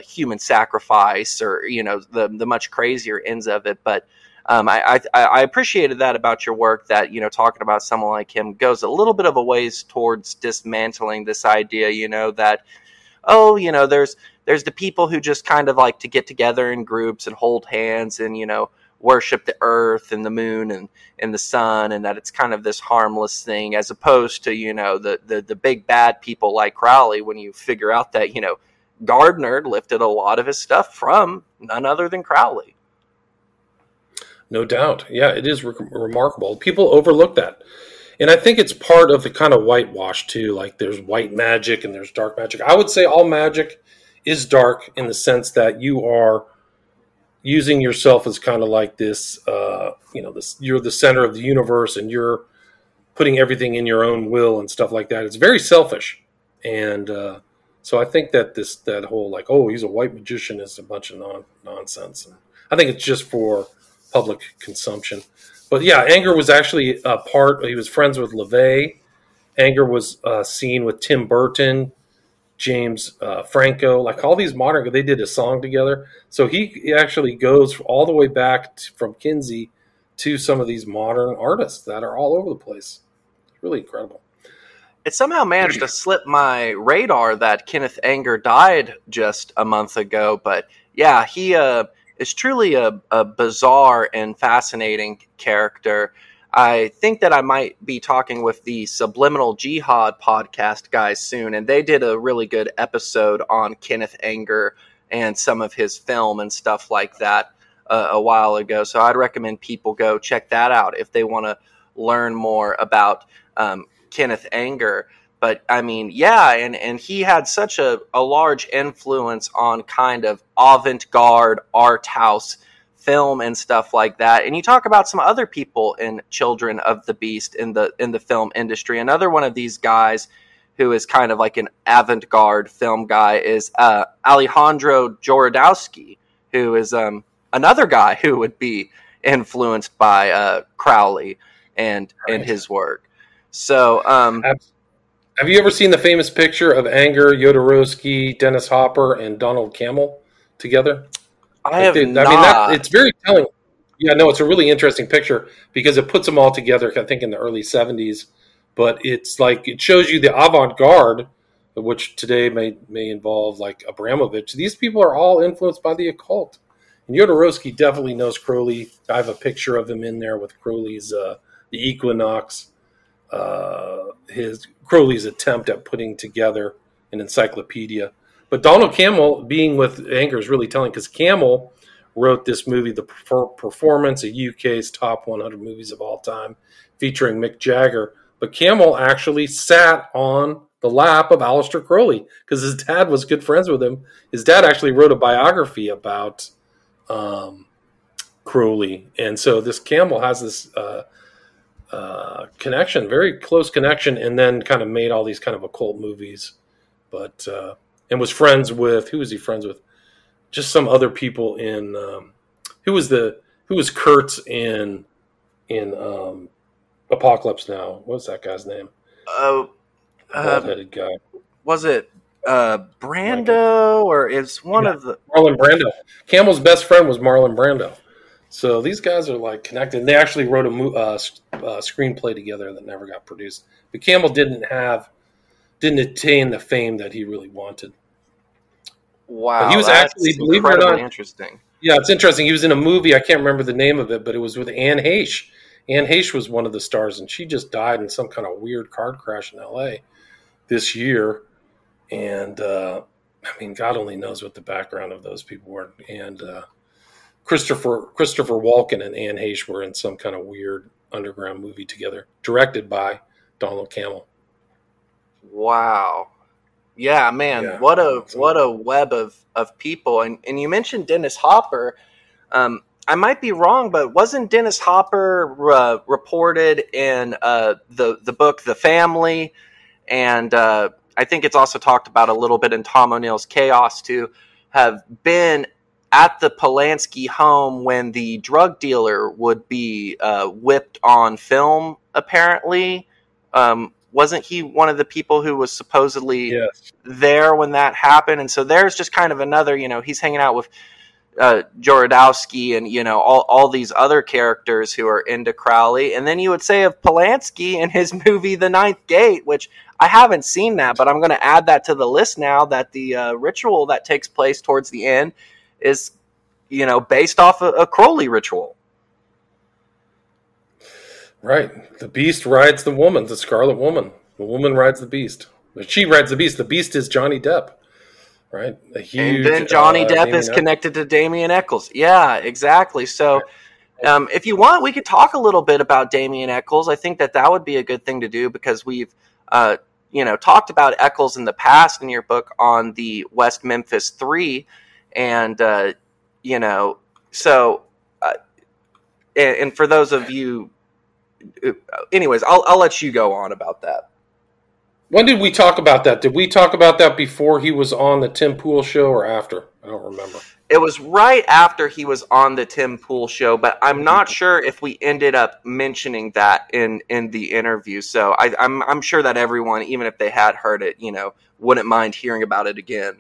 human sacrifice or, you know, the much crazier ends of it. But I appreciated that about your work, that, you know, talking about someone like him goes a little bit of a ways towards dismantling this idea, you know, that, oh, you know, there's the people who just kind of like to get together in groups and hold hands and, you know, worship the earth and the moon and the sun, and that it's kind of this harmless thing, as opposed to, you know, the big bad people like Crowley, when you figure out that, you know, Gardner lifted a lot of his stuff from none other than Crowley. No doubt. Yeah, it is remarkable. People overlook that. And I think it's part of the kind of whitewash too. Like there's white magic and there's dark magic. I would say all magic is dark in the sense that you are using yourself as kind of like this, you're the center of the universe and you're putting everything in your own will and stuff like that. It's very selfish. And so I think that that whole like, oh, he's a white magician is a bunch of nonsense. And I think it's just for public consumption. But yeah, Anger was actually a part. He was friends with LaVey. Anger was seen with Tim Burton, James Franco, like all these modern. They did a song together. So he actually goes all the way back from Kinsey to some of these modern artists that are all over the place. It's really incredible. It somehow managed to slip my radar that Kenneth Anger died just a month ago. But yeah, he. It's truly a bizarre and fascinating character. I think that I might be talking with the Subliminal Jihad podcast guys soon, and they did a really good episode on Kenneth Anger and some of his film and stuff like that a while ago. So I'd recommend people go check that out if they want to learn more about Kenneth Anger. But, I mean, yeah, and he had such a large influence on kind of avant-garde art house film and stuff like that. And you talk about some other people in Children of the Beast in the film industry. Another one of these guys who is kind of like an avant-garde film guy is Alejandro Jodorowsky, who is another guy who would be influenced by Crowley and his work. So, absolutely. Have you ever seen the famous picture of Anger, Jodorowsky, Dennis Hopper, and Donald Cammell together? I have not. I mean, it's very telling. Yeah, no, it's a really interesting picture because it puts them all together, I think, in the early 70s. But it's like it shows you the avant-garde, which today may involve like Abramovich. These people are all influenced by the occult. And Jodorowsky definitely knows Crowley. I have a picture of him in there with Crowley's The Equinox. Crowley's attempt at putting together an encyclopedia. But Donald Cammell being with Anger is really telling because Cammell wrote this movie, The Performance, a UK's top 100 movies of all time, featuring Mick Jagger. But Cammell actually sat on the lap of Aleister Crowley because his dad was good friends with him. His dad actually wrote a biography about Crowley. And so this Cammell has this... connection, very close connection, and then kind of made all these kind of occult movies, but and was friends with just some other people in who was Kurtz in Apocalypse Now? What was that guy's name? Oh, bald-headed guy. Was it Brando or is one of the Marlon Brando? Cammell's best friend was Marlon Brando. So these guys are like connected. They actually wrote a screenplay together that never got produced. But Cammell didn't attain the fame that he really wanted. Wow, but he was actually, believe it or not, interesting. Yeah, it's interesting. He was in a movie. I can't remember the name of it, but it was with Anne Heche. Anne Heche was one of the stars, and she just died in some kind of weird car crash in L.A. this year. And I mean, God only knows what the background of those people were. And Christopher Walken and Anne Heche were in some kind of weird underground movie together, directed by Donald Cammell. Wow. Yeah, man, yeah. What a web of people. And you mentioned Dennis Hopper. I might be wrong, but wasn't Dennis Hopper reported in the book The Family? And I think it's also talked about a little bit in Tom O'Neill's Chaos to have been at the Polanski home when the drug dealer would be whipped on film, apparently. Wasn't he one of the people who was supposedly there when that happened? And so there's just kind of another, he's hanging out with Jodorowsky and, all these other characters who are into Crowley. And then you would say of Polanski and his movie The Ninth Gate, which I haven't seen that, but I'm going to add that to the list now, that the ritual that takes place towards the end is, based off a Crowley ritual. Right. The beast rides the woman, the Scarlet Woman. The woman rides the beast. She rides the beast. The beast is Johnny Depp, right? And then Johnny Depp is connected to Damien Eccles. Yeah, exactly. So If you want, we could talk a little bit about Damien Eccles. I think that that would be a good thing to do, because we've talked about Eccles in the past in your book on the West Memphis Three, and and for those of you, anyways, I'll let you go on about that. When did we talk about that? Did we talk about that before he was on the Tim Pool show or after? I don't remember. It was right after he was on the Tim Pool show, but I'm not sure if we ended up mentioning that in the interview. So I'm sure that everyone, even if they had heard it, wouldn't mind hearing about it again.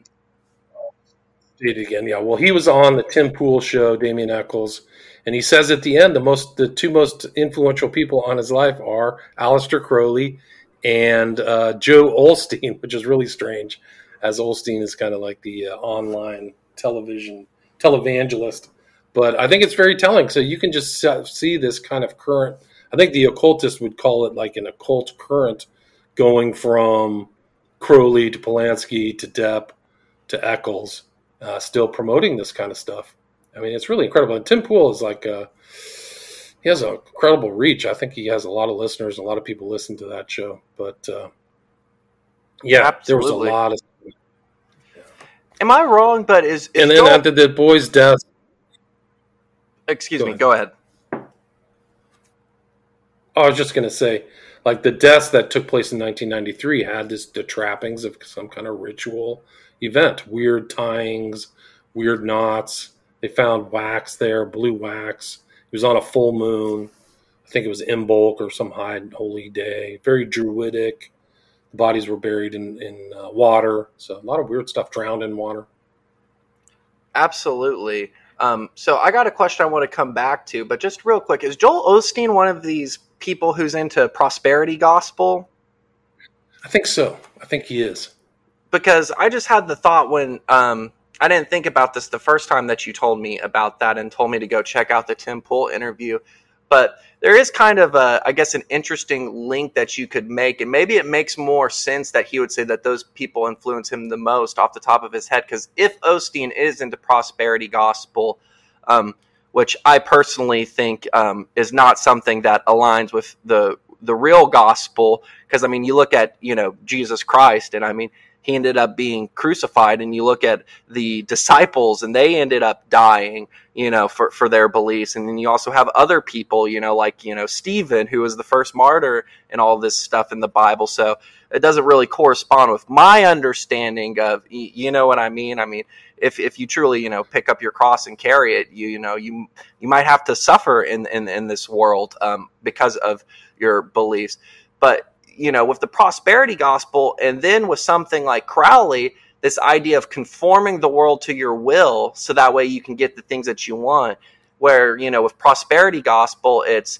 See it again, yeah. Well, he was on the Tim Pool show, Damien Eccles, and he says at the end, the two most influential people on his life are Aleister Crowley and Joe Olstein, which is really strange, as Olstein is kind of like the online television televangelist. But I think it's very telling. So you can just see this kind of current. I think the occultist would call it like an occult current going from Crowley to Polanski to Depp to Eccles, still promoting this kind of stuff. I mean, it's really incredible. And Tim Pool is like he has an incredible reach. I think he has a lot of listeners. A lot of people listen to that show. But, absolutely. There was a lot of Am I wrong, but is and then Joel... after the boy's death... Excuse me, go ahead. Oh, I was just going to say, like, the death that took place in 1993 had the trappings of some kind of ritual event. Weird tyings, weird knots. They found wax there, blue wax. It was on a full moon. I think it was Imbolc or some high holy day. Very druidic. The bodies were buried in water. So a lot of weird stuff, drowned in water. Absolutely. So I got a question I want to come back to, but just real quick, is Joel Osteen one of these people who's into prosperity gospel? I think so. I think he is. Because I just had the thought when I didn't think about this the first time that you told me about that and told me to go check out the Tim Pool interview. But there is kind of an interesting link that you could make. And maybe it makes more sense that he would say that those people influence him the most off the top of his head. Because if Osteen is into prosperity gospel, which I personally think is not something that aligns with the real gospel. Because, I mean, you look at, Jesus Christ, and I mean, he ended up being crucified, and you look at the disciples and they ended up dying, for their beliefs. And then you also have other people, Stephen, who was the first martyr and all this stuff in the Bible. So it doesn't really correspond with my understanding of, you know what I mean? I mean, if you truly, pick up your cross and carry it, you might have to suffer in this world because of your beliefs. But with the prosperity gospel, and then with something like Crowley, this idea of conforming the world to your will, so that way you can get the things that you want, where, with prosperity gospel, it's,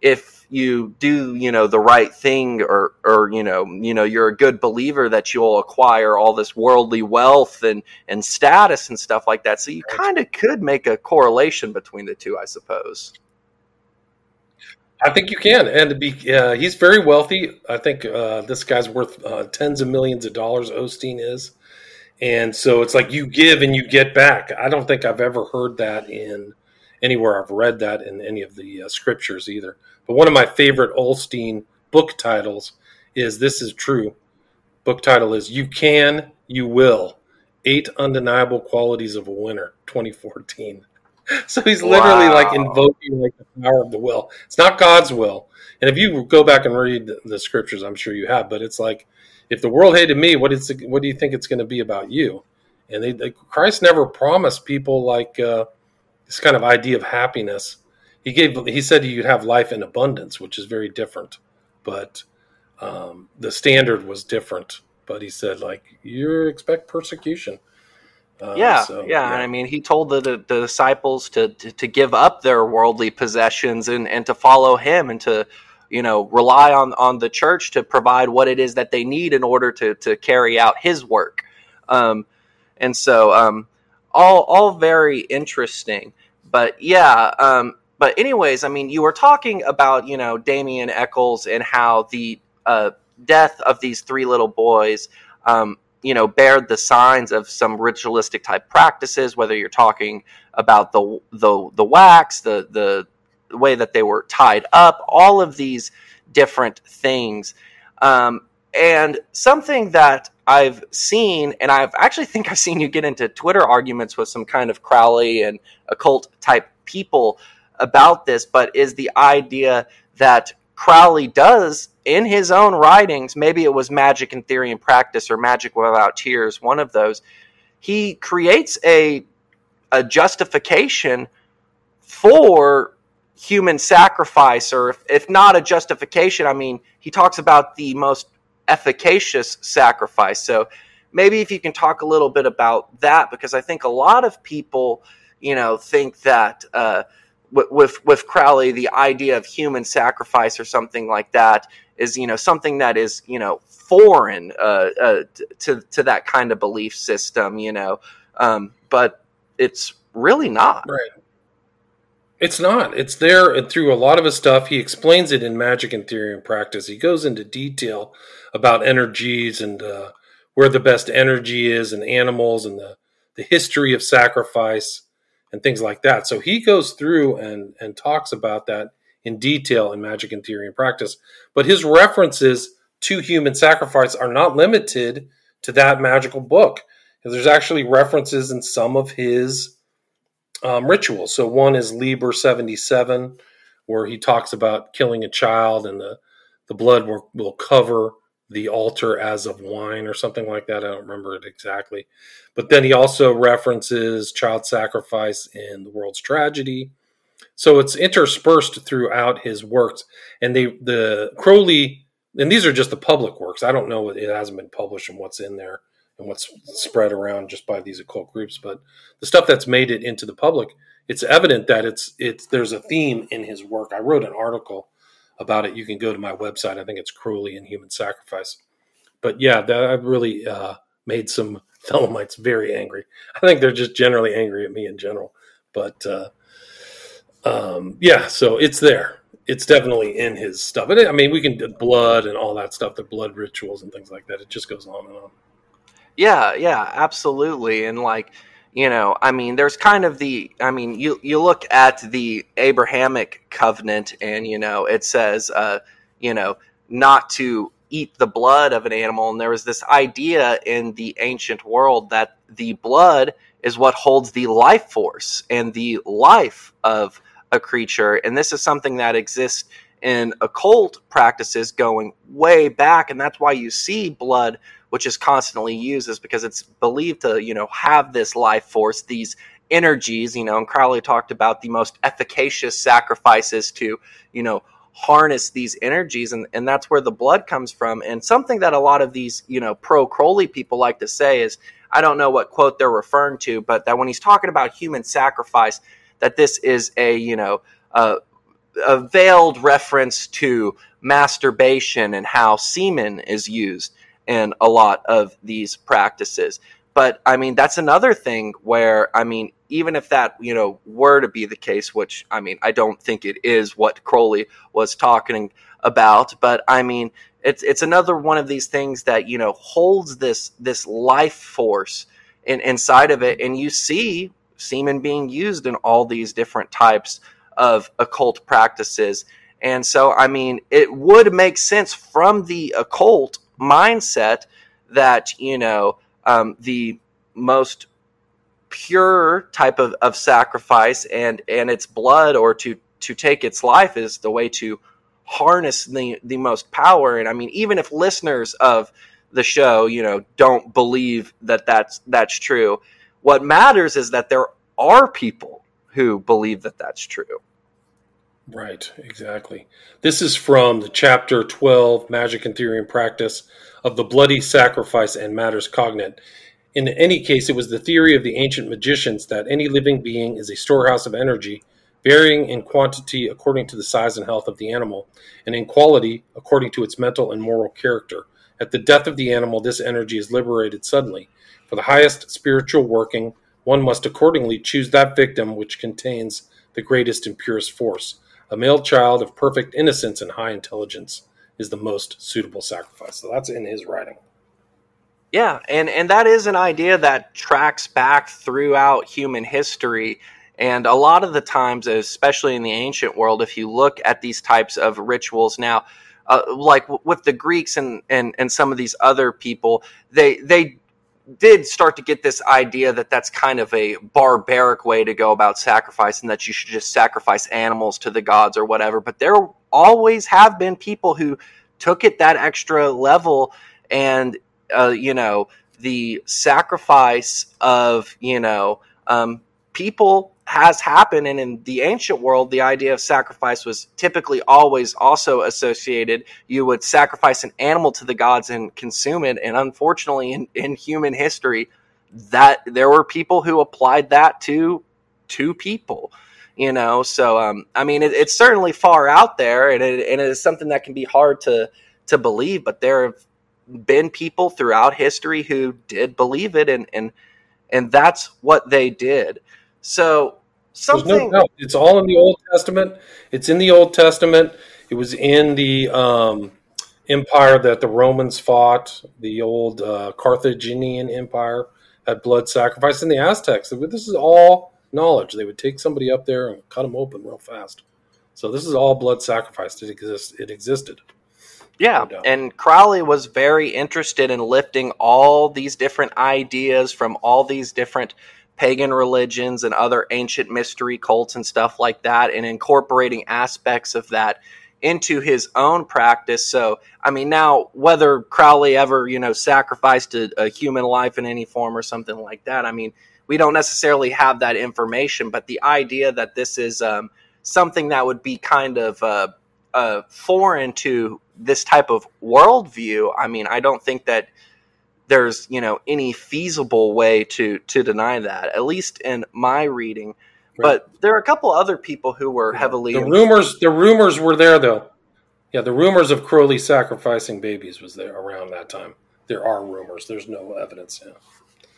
if you do, the right thing or, you're a good believer, that you'll acquire all this worldly wealth and status and stuff like that. So you kind of could make a correlation between the two, I suppose. I think you can, he's very wealthy. I think this guy's worth tens of millions of dollars, Osteen is. And so it's like you give and you get back. I don't think I've ever heard that in anywhere I've read that in any of the scriptures either. But one of my favorite Osteen book titles is This Is True. Book title is You Can, You Will, 8 Undeniable Qualities of a Winner, 2014. So he's literally like invoking like the power of the will. It's not God's will. And if you go back and read the scriptures, I'm sure you have, but it's like, if the world hated me, what do you think it's going to be about you? And Christ never promised people like this kind of idea of happiness. He said you'd have life in abundance, which is very different. But the standard was different. But he said like you expect persecution. And I mean, he told the disciples to give up their worldly possessions and to follow him and to, rely on the church to provide what it is that they need in order to carry out his work. All very interesting. But yeah, but anyways, I mean, you were talking about, Damien Eccles and how the death of these three little boys you know, bared the signs of some ritualistic type practices, whether you're talking about the wax, the way that they were tied up, all of these different things. And something that I've seen, and I've actually think I've seen you get into Twitter arguments with some kind of Crowley and occult type people about this, but is the idea that Crowley does in his own writings, maybe it was Magick in Theory and Practice or Magic Without Tears, one of those, he creates a justification for human sacrifice, or if not a justification, I mean, he talks about the most efficacious sacrifice. So maybe if you can talk a little bit about that, because I think a lot of people, you know, think that with Crowley, the idea of human sacrifice or something like that is, you know, something that is, you know, foreign to that kind of belief system, you know, but it's really not. Right. It's not. It's there through a lot of his stuff. He explains it in Magick in Theory and Practice. He goes into detail about energies and where the best energy is, and animals, and the history of sacrifice and things like that. So he goes through and talks about that in detail in Magick in Theory and Practice. But his references to human sacrifice are not limited to that magical book. There's actually references in some of his rituals. So one is Liber 77, where he talks about killing a child and the blood will cover the altar as of wine or something like that. I don't remember it exactly. But then he also references child sacrifice in The World's Tragedy. So it's interspersed throughout his works. And the Crowley, and these are just the public works. I don't know, it hasn't been published and what's in there and what's spread around just by these occult groups. But the stuff that's made it into the public, it's evident that there's a theme in his work. I wrote an article about it. You can go to my website. I think it's Crowley and Human Sacrifice. But yeah, that really made some Thelemites very angry. I think they're just generally angry at me in general. But yeah, so it's there. It's definitely in his stuff. I mean, we can do blood and all that stuff, the blood rituals and things like that. It just goes on and on. Yeah, absolutely. And like, you know, I mean, there's kind of you look at the Abrahamic covenant and, you know, it says, you know, not to eat the blood of an animal. And there was this idea in the ancient world that the blood is what holds the life force and the life of a creature. And this is something that exists in occult practices going way back. And that's why you see blood, which is constantly used, is because it's believed to, you know, have this life force, these energies, you know, and Crowley talked about the most efficacious sacrifices to, you know, harness these energies, and that's where the blood comes from. And something that a lot of these, you know, pro-Crowley people like to say is, I don't know what quote they're referring to, but that when he's talking about human sacrifice, that this is a, you know, a veiled reference to masturbation and how semen is used in a lot of these practices. But I mean, that's another thing where, I mean, even if that, you know, were to be the case, which I mean, I don't think it is what Crowley was talking about, but I mean, it's another one of these things that, you know, holds this life force inside of it. And you see semen being used in all these different types of occult practices. And so, I mean, it would make sense from the occult mindset that, you know, the most pure type of sacrifice and its blood, or to take its life, is the way to harness the most power. And I mean, even if listeners of the show, you know, don't believe that that's true, what matters is that there are people who believe that that's true. Right, exactly. This is from the chapter 12, Magick in Theory and Practice, of the bloody sacrifice and matters cognate. In any case, it was the theory of the ancient magicians that any living being is a storehouse of energy, varying in quantity according to the size and health of the animal, and in quality according to its mental and moral character. At the death of the animal, this energy is liberated suddenly. For the highest spiritual working, one must accordingly choose that victim which contains the greatest and purest force. A male child of perfect innocence and high intelligence is the most suitable sacrifice. So that's in his writing. Yeah, and that is an idea that tracks back throughout human history. And a lot of the times, especially in the ancient world, if you look at these types of rituals now, like with the Greeks and some of these other people, they did start to get this idea that that's kind of a barbaric way to go about sacrifice and that you should just sacrifice animals to the gods or whatever. But there always have been people who took it that extra level and, you know, the sacrifice of, you know, people has happened. And in the ancient world, the idea of sacrifice was typically always also associated. You would sacrifice an animal to the gods and consume it. And unfortunately, in human history, that there were people who applied that to people, you know. So, I mean, it's certainly far out there, and it is something that can be hard to believe. But there have been people throughout history who did believe it, and that's what they did. So something. No doubt. It's all in the Old Testament. It's in the Old Testament. It was in the empire that the Romans fought, the old Carthaginian Empire had blood sacrifice, and the Aztecs. This is all knowledge. They would take somebody up there and cut them open real fast. So this is all blood sacrifice. It existed. Yeah, and Crowley was very interested in lifting all these different ideas from all these different pagan religions and other ancient mystery cults and stuff like that, and incorporating aspects of that into his own practice. So, I mean, now whether Crowley ever, you know, sacrificed a human life in any form or something like that, I mean, we don't necessarily have that information, but the idea that this is something that would be kind of foreign to this type of worldview, I mean, I don't think that there's, you know, any feasible way to deny that, at least in my reading. Right. But there are a couple other people who were heavily the rumors were there, though. Yeah, the rumors of Crowley sacrificing babies was there around that time. There are rumors. There's no evidence. Yeah.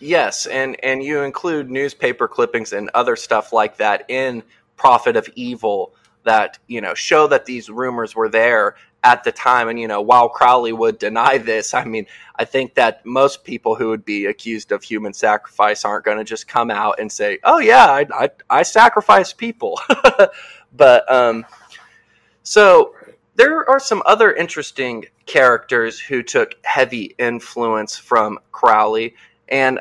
Yes, and you include newspaper clippings and other stuff like that in Prophet of Evil that, you know, show that these rumors were there at the time. And, you know, while Crowley would deny this, I mean, I think that most people who would be accused of human sacrifice aren't going to just come out and say, oh yeah, I sacrifice people. But so there are some other interesting characters who took heavy influence from Crowley, and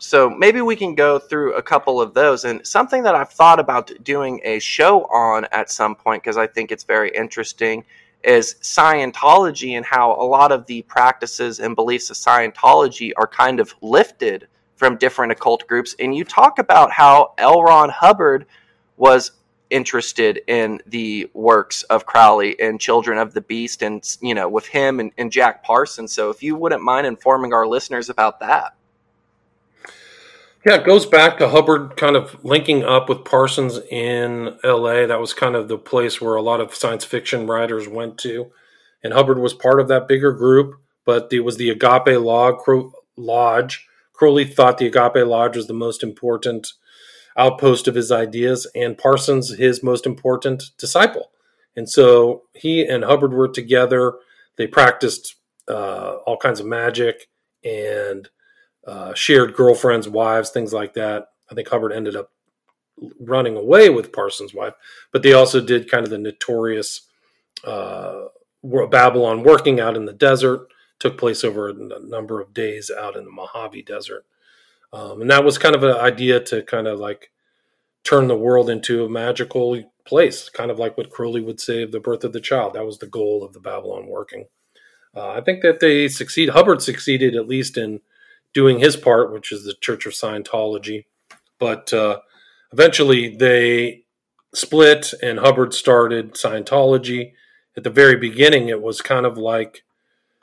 so maybe we can go through a couple of those. And something that I've thought about doing a show on at some point, because I think it's very interesting, is Scientology and how a lot of the practices and beliefs of Scientology are kind of lifted from different occult groups. And you talk about how L. Ron Hubbard was interested in the works of Crowley and Children of the Beast, and, you know, with him and Jack Parsons. So if you wouldn't mind informing our listeners about that. Yeah, it goes back to Hubbard kind of linking up with Parsons in L.A. That was kind of the place where a lot of science fiction writers went to. And Hubbard was part of that bigger group, but it was the Agape Lodge. Crowley thought the Agape Lodge was the most important outpost of his ideas, and Parsons his most important disciple. And so he and Hubbard were together. They practiced all kinds of magic and shared girlfriends, wives, things like that. I think Hubbard ended up running away with Parsons' wife, but they also did kind of the notorious Babylon working out in the desert. Took place over a number of days out in the Mojave Desert. And that was kind of an idea to kind of like turn the world into a magical place, kind of like what Crowley would say of the birth of the child. That was the goal of the Babylon working. I think that they Hubbard succeeded at least in doing his part, which is the Church of Scientology. But eventually they split, and Hubbard started Scientology. At the very beginning, it was kind of like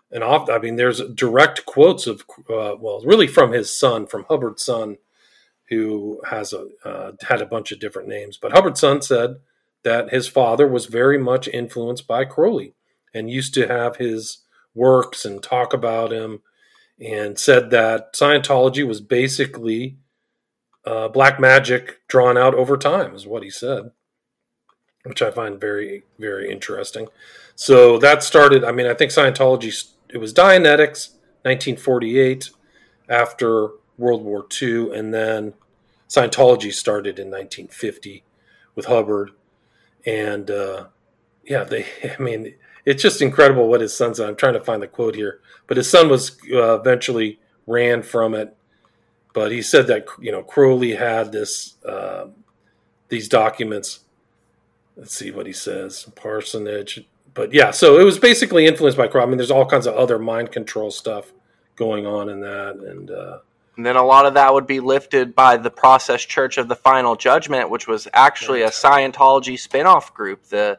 there's direct quotes of, really from his son, from Hubbard's son, who has had a bunch of different names. But Hubbard's son said that his father was very much influenced by Crowley and used to have his works and talk about him, and said that Scientology was basically black magic drawn out over time, is what he said, which I find very, very interesting. So that started, I think Scientology, it was Dianetics, 1948 after World War II, and then Scientology started in 1950 with Hubbard. And, yeah, I mean, it's just incredible what his son's on. I'm trying to find the quote here. But his son was eventually ran from it. But he said that, you know, Crowley had this these documents. Let's see what he says. Parsonage. But, yeah, so it was basically influenced by Crowley. I mean, there's all kinds of other mind control stuff going on in that. And then a lot of that would be lifted by the Process Church of the Final Judgment, which was actually a Scientology spinoff group. The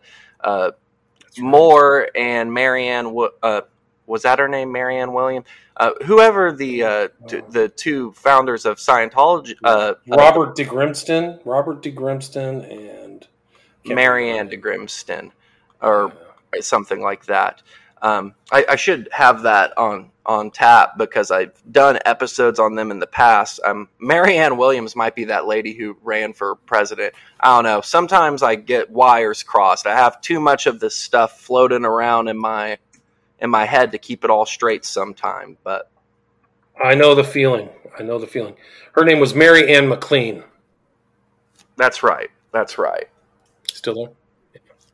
Moore and Marianne, was that her name? Marianne William? Whoever the two founders of Scientology. Robert de Grimston and Marianne de Grimston or something like that. I should have that on tap because I've done episodes on them in the past. Marianne Williams might be that lady who ran for president. I don't know. Sometimes I get wires crossed. I have too much of this stuff floating around in my head to keep it all straight sometime. But I know the feeling. Her name was Mary Ann McLean. That's right. Still there?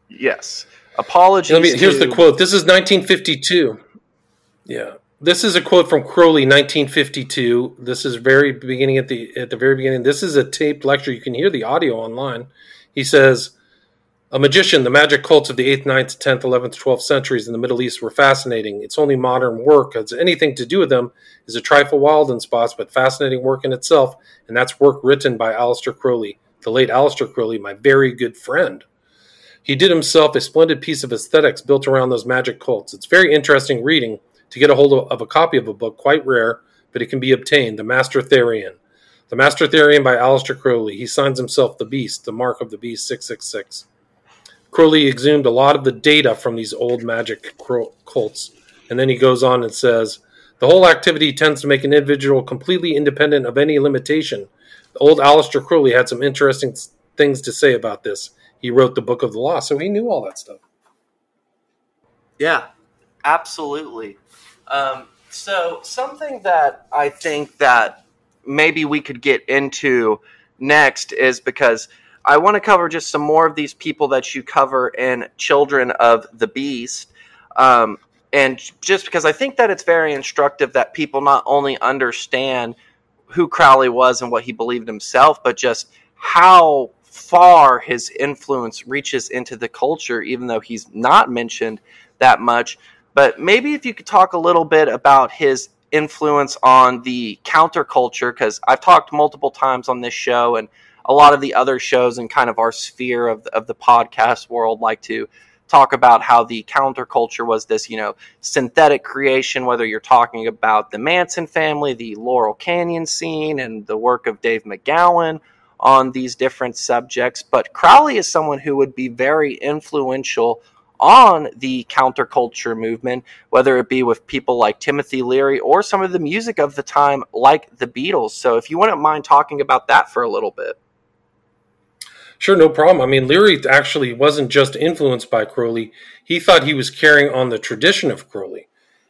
Yes. Apologies. Here's the quote. This is 1952. Yeah. This is a quote from Crowley, 1952. This is very beginning at the very beginning. This is a taped lecture. You can hear the audio online. He says, "A magician, the magic cults of the 8th, 9th, 10th, 11th, 12th centuries in the Middle East were fascinating. Its only modern work has anything to do with them is a trifle wild in spots, but fascinating work in itself, and that's work written by Aleister Crowley, the late Aleister Crowley, my very good friend. He did himself a splendid piece of aesthetics built around those magic cults. It's very interesting reading. To get a hold of a copy of a book, quite rare, but it can be obtained, The Master Therian. The Master Therian by Aleister Crowley. He signs himself The Beast, the mark of the beast, 666. Crowley exhumed a lot of the data from these old magic cults. And then he goes on and says, the whole activity tends to make an individual completely independent of any limitation. The old Aleister Crowley had some interesting things to say about this. He wrote the Book of the Law, so he knew all that stuff. Yeah, absolutely. So something that I think that maybe we could get into next is because I want to cover just some more of these people that you cover in Children of the Beast. And just because I think that it's very instructive that people not only understand who Crowley was and what he believed himself, but just how far his influence reaches into the culture, even though he's not mentioned that much. But maybe if you could talk a little bit about his influence on the counterculture, because I've talked multiple times on this show and a lot of the other shows and kind of our sphere of the podcast world like to talk about how the counterculture was this, you know, synthetic creation, whether you're talking about the Manson family, the Laurel Canyon scene, and the work of Dave McGowan on these different subjects. But Crowley is someone who would be very influential on the counterculture movement, whether it be with people like Timothy Leary or some of the music of the time like the Beatles. So if you wouldn't mind talking about that for a little bit. Sure, no problem. I mean, Leary actually wasn't just influenced by Crowley. He thought he was carrying on the tradition of Crowley.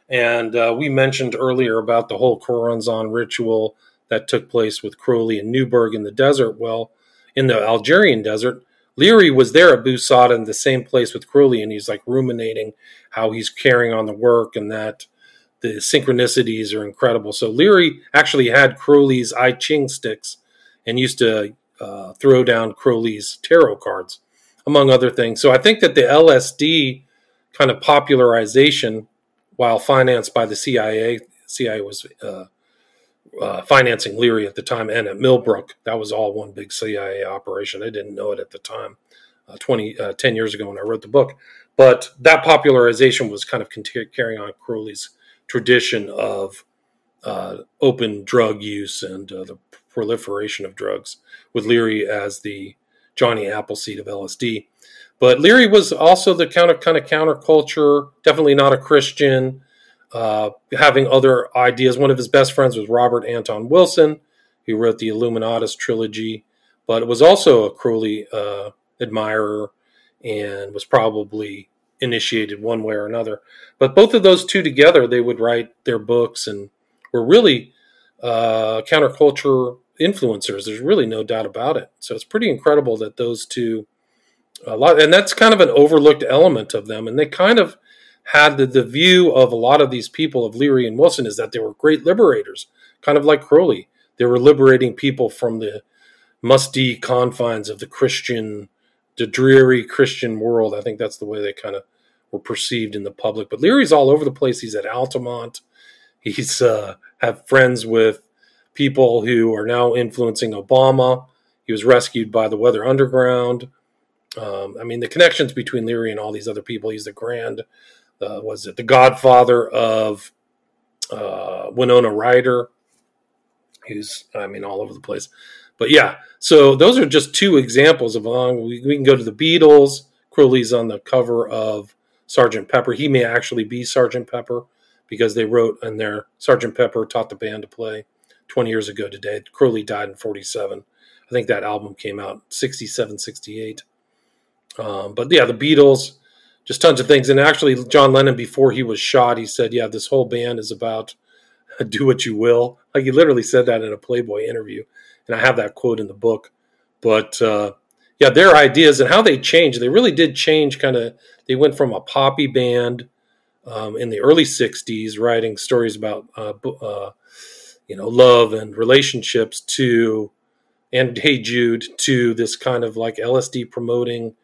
And we mentioned earlier about the whole Choronzon ritual that took place with Crowley and Newberg in the desert. Well, in the Algerian desert, Leary was there at Bou Saâda in the same place with Crowley, and he's like ruminating how he's carrying on the work and that the synchronicities are incredible. So Leary actually had Crowley's I Ching sticks and used to throw down Crowley's tarot cards, among other things. So I think that the LSD kind of popularization, while financed by the CIA was financing Leary at the time and at Millbrook. That was all one big CIA operation. I didn't know it at the time, 10 years ago when I wrote the book. But that popularization was kind of carrying on Crowley's tradition of open drug use and the proliferation of drugs, with Leary as the Johnny Appleseed of LSD. But Leary was also the kind of counterculture, definitely not a Christian, having other ideas. One of his best friends was Robert Anton Wilson, who wrote the Illuminatus trilogy, but was also a Crowley admirer and was probably initiated one way or another. But both of those two together, they would write their books and were really counterculture influencers. There's really no doubt about it. So it's pretty incredible that those two, and that's kind of an overlooked element of them. And they kind of had the view of a lot of these people of Leary and Wilson is that they were great liberators, kind of like Crowley. They were liberating people from the musty confines of the Christian, the dreary Christian world. I think that's the way they kind of were perceived in the public. But Leary's all over the place. He's at Altamont. He's have friends with people who are now influencing Obama. He was rescued by the Weather Underground. I mean, the connections between Leary and all these other people. He's the grand, the godfather of Winona Ryder. He's, I mean, all over the place. But yeah, so those are just two examples of we can go to the Beatles. Crowley's on the cover of Sgt. Pepper. He may actually be Sgt. Pepper because they wrote in their Sgt. Pepper taught the band to play 20 years ago today. Crowley died in 47. I think that album came out 67, 68. But yeah, the Beatles, just tons of things. And actually, John Lennon, before he was shot, he said, yeah, this whole band is about do what you will. Like he literally said that in a Playboy interview. And I have that quote in the book. But, yeah, their ideas and how they changed, they really did change kind of. They went from a poppy band in the early 60s writing stories about, love and relationships and Hey Jude to this kind of like LSD promoting,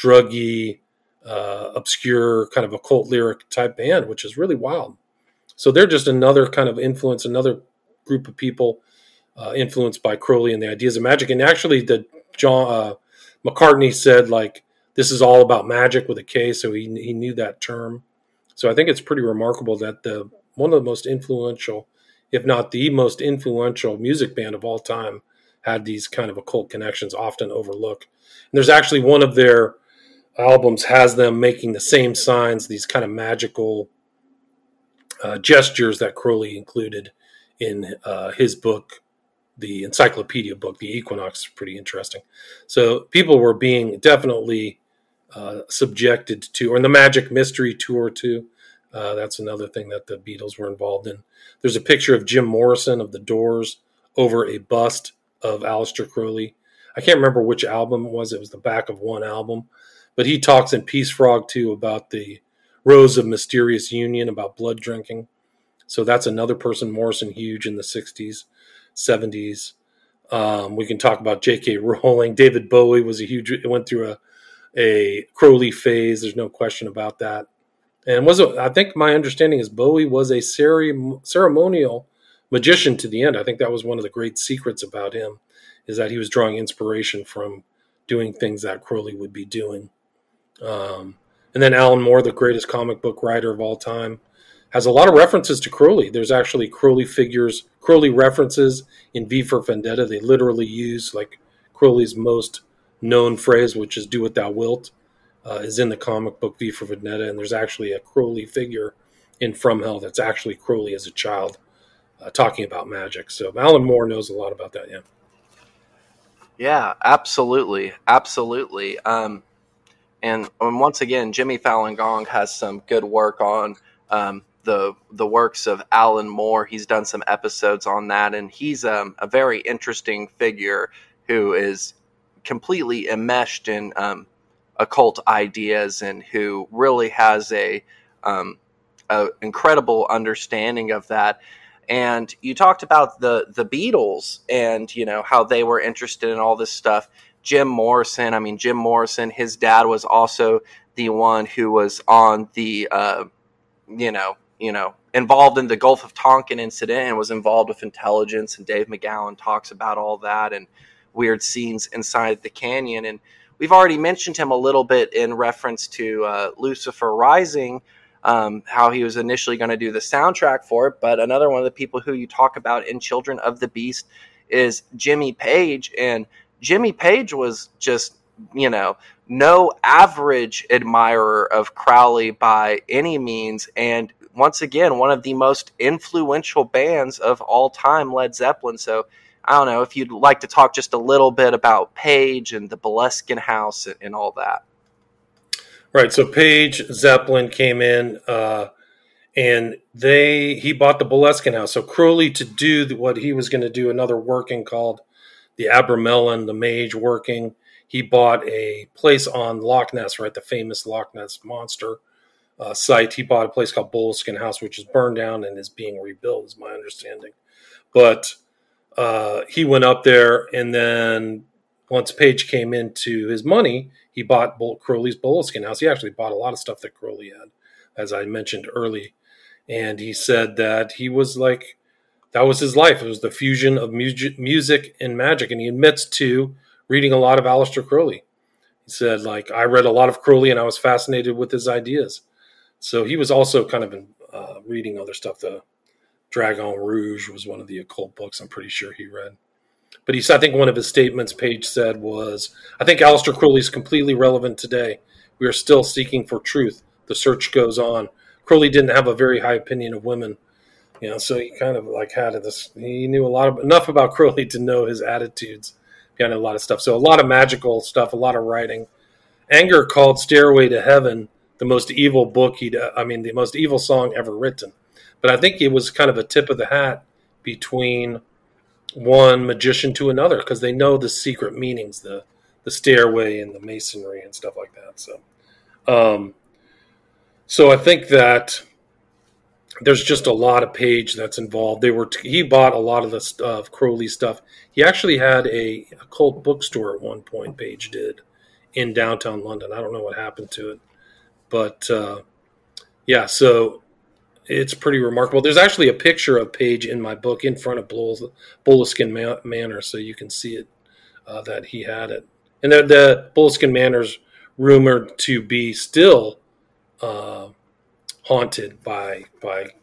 druggy, obscure kind of occult lyric type band, which is really wild. So they're just another kind of influence, another group of people influenced by Crowley and the ideas of magic. And actually, McCartney said, like, this is all about magic with a K, so he knew that term. So I think it's pretty remarkable that one of the most influential, if not the most influential music band of all time had these kind of occult connections, often overlooked. And there's actually one of their albums has them making the same signs, these kind of magical gestures that Crowley included in his book, the encyclopedia book, The Equinox, is pretty interesting. So people were being definitely subjected to, or in the Magic Mystery Tour too. That's another thing that the Beatles were involved in. There's a picture of Jim Morrison of The Doors over a bust of Aleister Crowley. I can't remember which album it was. It was the back of one album. But he talks in Peace Frog too about the Rose of Mysterious Union, about blood drinking. So that's another person, Morrison, huge in the 60s. 70s. We can talk about J.K. Rowling. David Bowie went through a Crowley phase. There's no question about that. And I think my understanding is Bowie was a ceremonial magician to the end. I think that was one of the great secrets about him, is that he was drawing inspiration from doing things that Crowley would be doing. And then Alan Moore, the greatest comic book writer of all time, has a lot of references to Crowley. There's actually Crowley references in V for Vendetta. They literally use like Crowley's most known phrase, which is do what thou wilt, is in the comic book V for Vendetta. And there's actually a Crowley figure in From Hell that's actually Crowley as a child talking about magic. So Alan Moore knows a lot about that, yeah. Yeah, absolutely. Absolutely. And once again, Jimmy Fallon Gong has some good work on the works of Alan Moore. He's done some episodes on that, and he's a very interesting figure who is completely enmeshed in occult ideas and who really has a incredible understanding of that. And you talked about the Beatles and how they were interested in all this stuff. Jim Morrison, his dad was also the one who was on the involved in the Gulf of Tonkin incident and was involved with intelligence. And Dave McGowan talks about all that and weird scenes inside the canyon. And we've already mentioned him a little bit in reference to Lucifer Rising, how he was initially going to do the soundtrack for it. But another one of the people who you talk about in Children of the Beast is Jimmy Page. And Jimmy Page was just, no average admirer of Crowley by any means. And once again, one of the most influential bands of all time, Led Zeppelin. So I don't know if you'd like to talk just a little bit about Page and the Boleskine House and all that. Right, so Page Zeppelin came in, and he bought the Boleskine house. So Crowley, to do what he was going to do, another working called the Abramelin, the mage working, he bought a place on Loch Ness, right, the famous Loch Ness monster site. He bought a place called Boleskine House, which is burned down and is being rebuilt, is my understanding. But he went up there, and then once Page came into his money, he bought Crowley's Boleskine House. He actually bought a lot of stuff that Crowley had, as I mentioned early. And he said that he was like, that was his life. It was the fusion of music and magic. And he admits to reading a lot of Aleister Crowley. He said, like, I read a lot of Crowley and I was fascinated with his ideas. So he was also kind of reading other stuff. The Dragon Rouge was one of the occult books I'm pretty sure he read. But I think one of his statements Page said was, I think Aleister Crowley is completely relevant today. We are still seeking for truth. The search goes on. Crowley didn't have a very high opinion of women, you know, so he kind of like had this, he knew enough about Crowley to know his attitudes behind a lot of stuff. So a lot of magical stuff, a lot of writing. Anger called Stairway to Heaven the most evil book the most evil song ever written. But I think it was kind of a tip of the hat between one magician to another, because they know the secret meanings, the stairway and the masonry and stuff like that. So, so I think that there's just a lot of Page that's involved. He bought a lot of the stuff, Crowley stuff. He actually had a occult bookstore at one point, Page did, in downtown London. I don't know what happened to it. But, yeah, so it's pretty remarkable. There's actually a picture of Page in my book in front of Boleskine Manor, so you can see it, that he had it. And the Boleskine Manor's rumored to be still haunted by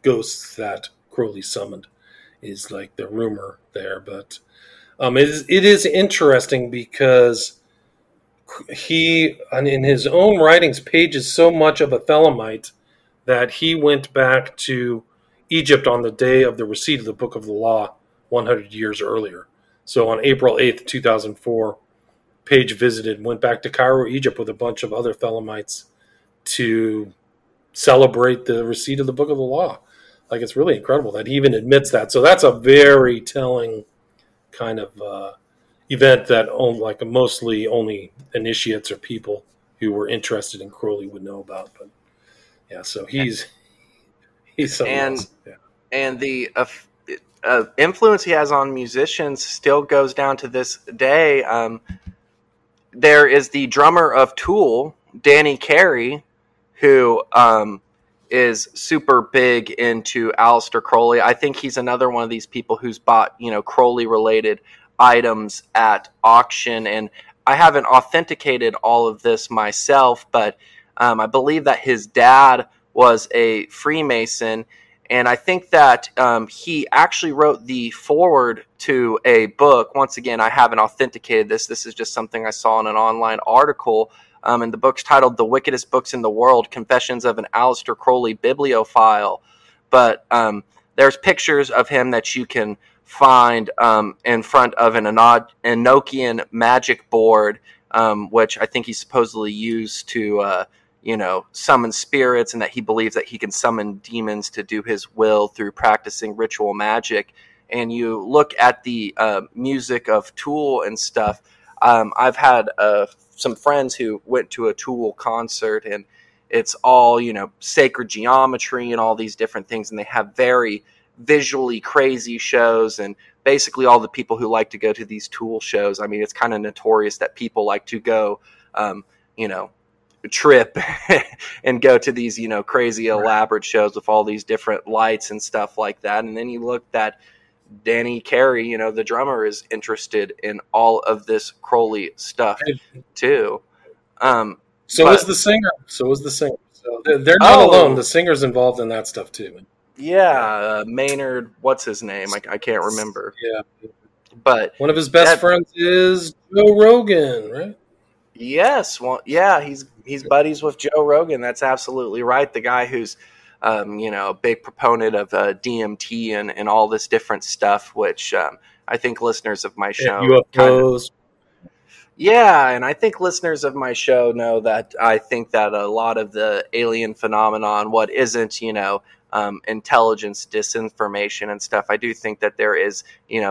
ghosts that Crowley summoned, is like the rumor there. But it is interesting because he, in his own writings, Page is so much of a Thelemite that he went back to Egypt on the day of the receipt of the Book of the Law 100 years earlier. So on April 8th, 2004, Page went back to Cairo, Egypt with a bunch of other Thelemites to celebrate the receipt of the Book of the Law. Like, it's really incredible that he even admits that. So that's a very telling kind of event that mostly only initiates or people who were interested in Crowley would know about. But yeah, so he's someone else. Yeah. And the influence he has on musicians still goes down to this day. There is the drummer of Tool, Danny Carey, who is super big into Aleister Crowley. I think he's another one of these people who's bought, Crowley-related items at auction. And I haven't authenticated all of this myself, but I believe that his dad was a Freemason. And I think that he actually wrote the foreword to a book. Once again, I haven't authenticated this. This is just something I saw in an online article. And the book's titled The Wickedest Books in the World, Confessions of an Aleister Crowley Bibliophile. But there's pictures of him that you can find in front of an Enochian magic board, which I think he supposedly used to summon spirits, and that he believes that he can summon demons to do his will through practicing ritual magic. And you look at the music of Tool and stuff. I've had some friends who went to a Tool concert, and it's all, sacred geometry and all these different things. And they have very visually crazy shows, and basically all the people who like to go to these Tool shows. I mean, it's kind of notorious that people like to go, trip and go to these, crazy elaborate shows with all these different lights and stuff like that. And then you look at Danny Carey, the drummer, is interested in all of this Crowley stuff too. So is the singer. So they're not alone. The singer's involved in that stuff too. Yeah, Maynard, what's his name? I can't remember. Yeah, but one of his best friends is Joe Rogan, right? Yes. Well, yeah, he's buddies with Joe Rogan. That's absolutely right. The guy who's a big proponent of DMT and all this different stuff, which I think listeners of my show, UFOs. Yeah, and I think listeners of my show know that I think that a lot of the alien phenomenon, what isn't, intelligence, disinformation and stuff, I do think that there is,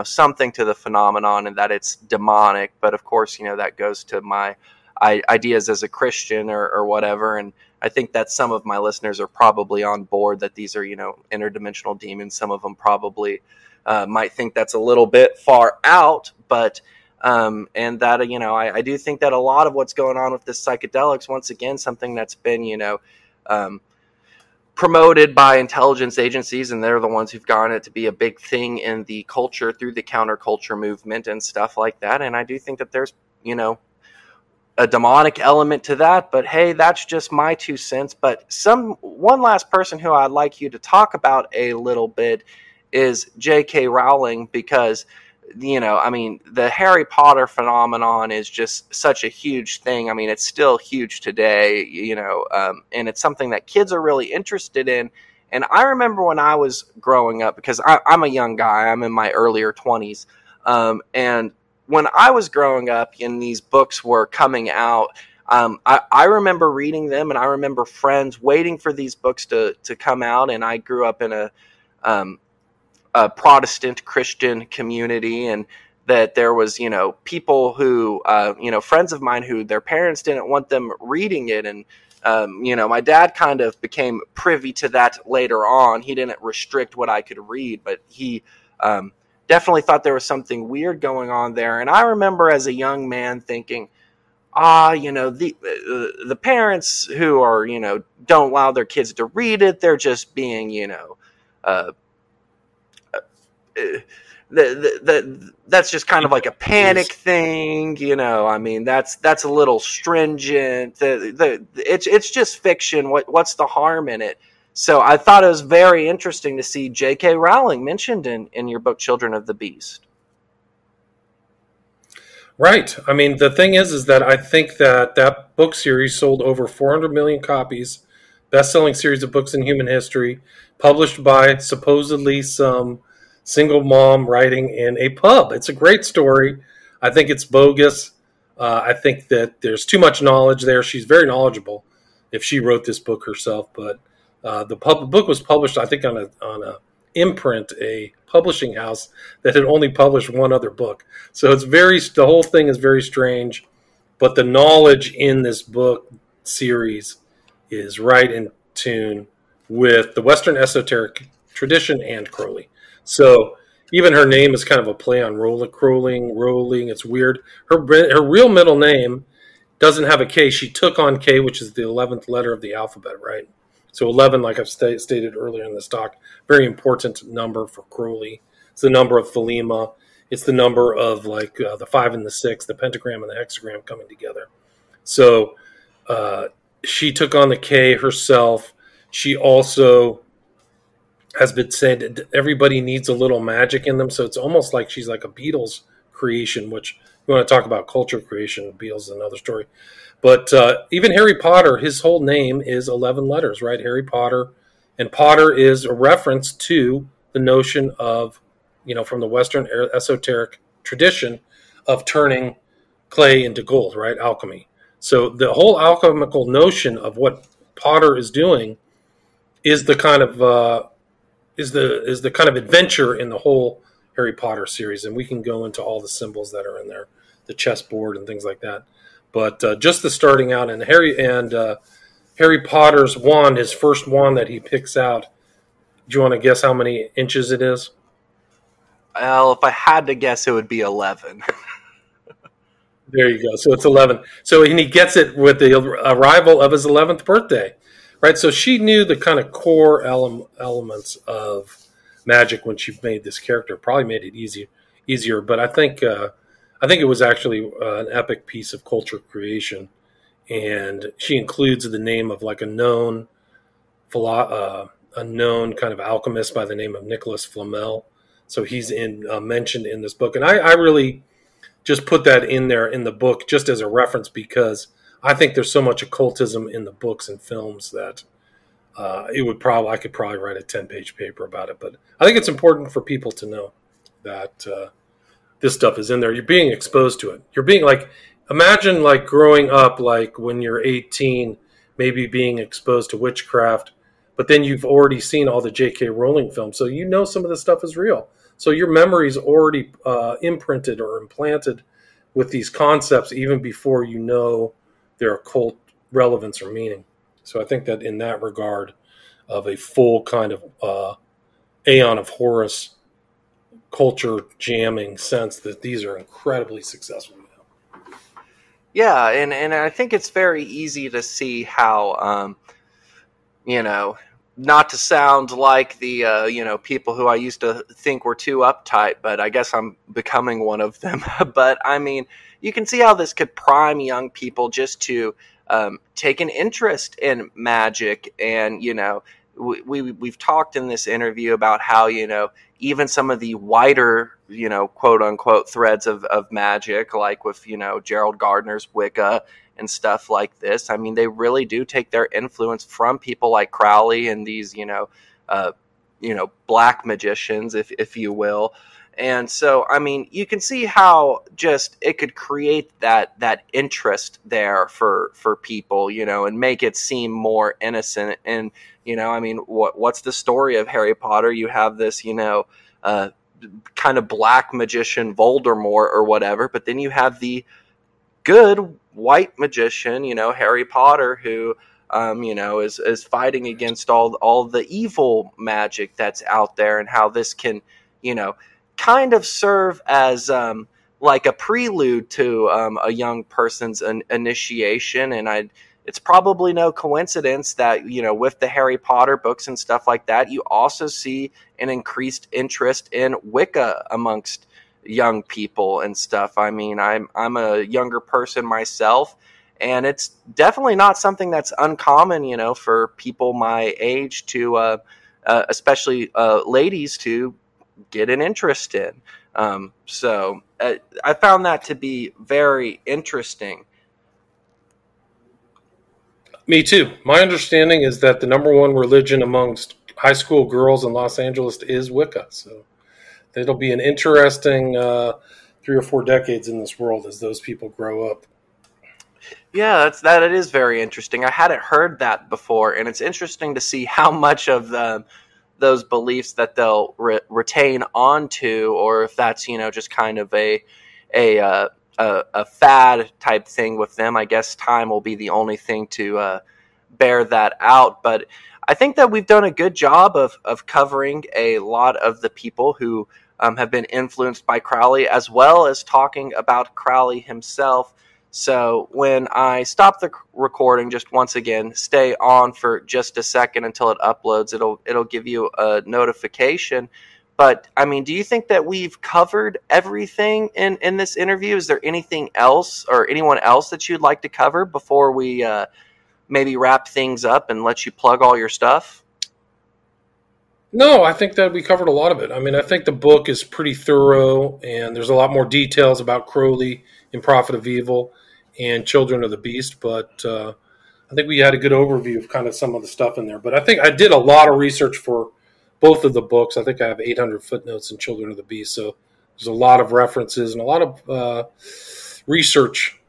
something to the phenomenon and that it's demonic. But of course, that goes to my ideas as a Christian or whatever. And I think that some of my listeners are probably on board that these are, interdimensional demons. Some of them probably might think that's a little bit far out, but... and that, I do think that a lot of what's going on with this psychedelics, once again, something that's been, promoted by intelligence agencies, and they're the ones who've gotten it to be a big thing in the culture through the counterculture movement and stuff like that. And I do think that there's, a demonic element to that, but hey, that's just my 2 cents. But one last person who I'd like you to talk about a little bit is J.K. Rowling, because... the Harry Potter phenomenon is just such a huge thing. I mean, it's still huge today, and it's something that kids are really interested in. And I remember when I was growing up, because I'm a young guy, I'm in my earlier 20s. And when I was growing up and these books were coming out, I remember reading them, and I remember friends waiting for these books to come out. And I grew up in a Protestant Christian community, and that there was, people who, friends of mine who their parents didn't want them reading it. And, my dad kind of became privy to that later on. He didn't restrict what I could read, but he definitely thought there was something weird going on there. And I remember as a young man thinking, the parents who are, don't allow their kids to read it, they're just being, that's just kind of like a panic thing, that's a little stringent. It's just fiction. What's the harm in it? So I thought it was very interesting to see J.K. Rowling mentioned in your book, Children of the Beast. Right. I mean, the thing is that I think that book series sold over 400 million copies, best-selling series of books in human history, published by supposedly some single mom writing in a pub. It's a great story. I think it's bogus. I think that there's too much knowledge there. She's very knowledgeable if she wrote this book herself, but the book was published, I think, on a imprint, a publishing house that had only published one other book. So the whole thing is very strange, but the knowledge in this book series is right in tune with the Western esoteric tradition and Crowley. So even her name is kind of a play on rolling. It's weird. Her real middle name doesn't have a K. She took on K, which is the 11th letter of the alphabet, right? So 11, like I've stated earlier in this talk, very important number for Crowley. It's the number of Thelema. It's the number of the 5 and the 6, the pentagram and the hexagram coming together. So she took on the K herself. She also... has been said everybody needs a little magic in them, so it's almost like she's like a Beatles creation, which we want to talk about culture creation. Beatles is another story. But even Harry Potter, his whole name is 11 letters, right? Harry Potter. And Potter is a reference to the notion of, from the Western esoteric tradition of turning clay into gold, right? Alchemy. So the whole alchemical notion of what Potter is doing is the kind of... is the kind of adventure in the whole Harry Potter series. And we can go into all the symbols that are in there, the chessboard and things like that. But just the starting out, and Harry Potter's wand, his first wand that he picks out, do you want to guess how many inches it is? Well, if I had to guess, it would be 11. There you go. So it's 11. So and he gets it with the arrival of his 11th birthday. Right, so she knew the kind of core elements of magic when she made this character. Probably made it easier, but I think it was actually an epic piece of culture creation. And she includes the name of a known kind of alchemist by the name of Nicholas Flamel. So he's mentioned in this book, and I really just put that in there in the book just as a reference because I think there's so much occultism in the books and films that I could probably write a 10-page paper about it. But I think it's important for people to know that this stuff is in there. You're being exposed to it. You're being like, imagine like growing up, like when you're 18, maybe being exposed to witchcraft, but then you've already seen all the J.K. Rowling films. So you know some of this stuff is real. So your memory's already imprinted or implanted with these concepts even before you know their occult relevance or meaning. So I think that in that regard of a full kind of aeon of Horus culture jamming sense, that these are incredibly successful now. Yeah, and I think it's very easy to see how, you know, not to sound like the, you know, people who I used to think were too uptight, but I guess I'm becoming one of them. But, I mean, you can see how this could prime young people just to take an interest in magic. And, you know, we've talked in this interview about how, you know, even some of the wider, you know, quote-unquote threads of magic, like with, you know, Gerald Gardner's Wicca and stuff like this. I mean, they really do take their influence from people like Crowley and these, you know, black magicians, if you will. And so, I mean, you can see how just it could create that interest there for people, you know, and make it seem more innocent. And, you know, I mean, what's the story of Harry Potter? You have this, you know, kind of black magician Voldemort or whatever, but then you have the good white magician, you know, Harry Potter, who, you know, is fighting against all the evil magic that's out there, and how this can, you know, kind of serve as like a prelude to a young person's initiation. And it's probably no coincidence that, you know, with the Harry Potter books and stuff like that, you also see an increased interest in Wicca amongst young people and stuff. I mean, I'm a younger person myself, and it's definitely not something that's uncommon, you know, for people my age to, especially ladies, to get an interest in. So I found that to be very interesting. Me too. My understanding is that the number one religion amongst high school girls in Los Angeles is Wicca. So it'll be an interesting 3 or 4 decades in this world as those people grow up. Yeah, it is very interesting. I hadn't heard that before, and it's interesting to see how much of those beliefs that they'll retain onto, or if that's, you know, just kind of a fad type thing with them. I guess time will be the only thing to bear that out, but I think that we've done a good job of covering a lot of the people who have been influenced by Crowley, as well as talking about Crowley himself. So when I stop the recording, just once again, stay on for just a second until it uploads. It'll give you a notification. But, I mean, do you think that we've covered everything in this interview? Is there anything else or anyone else that you'd like to cover before we maybe wrap things up and let you plug all your stuff? No, I think that we covered a lot of it. I mean, I think the book is pretty thorough, and there's a lot more details about Crowley in Prophet of Evil and Children of the Beast, but I think we had a good overview of kind of some of the stuff in there. But I think I did a lot of research for both of the books. I think I have 800 footnotes in Children of the Beast, so there's a lot of references and a lot of research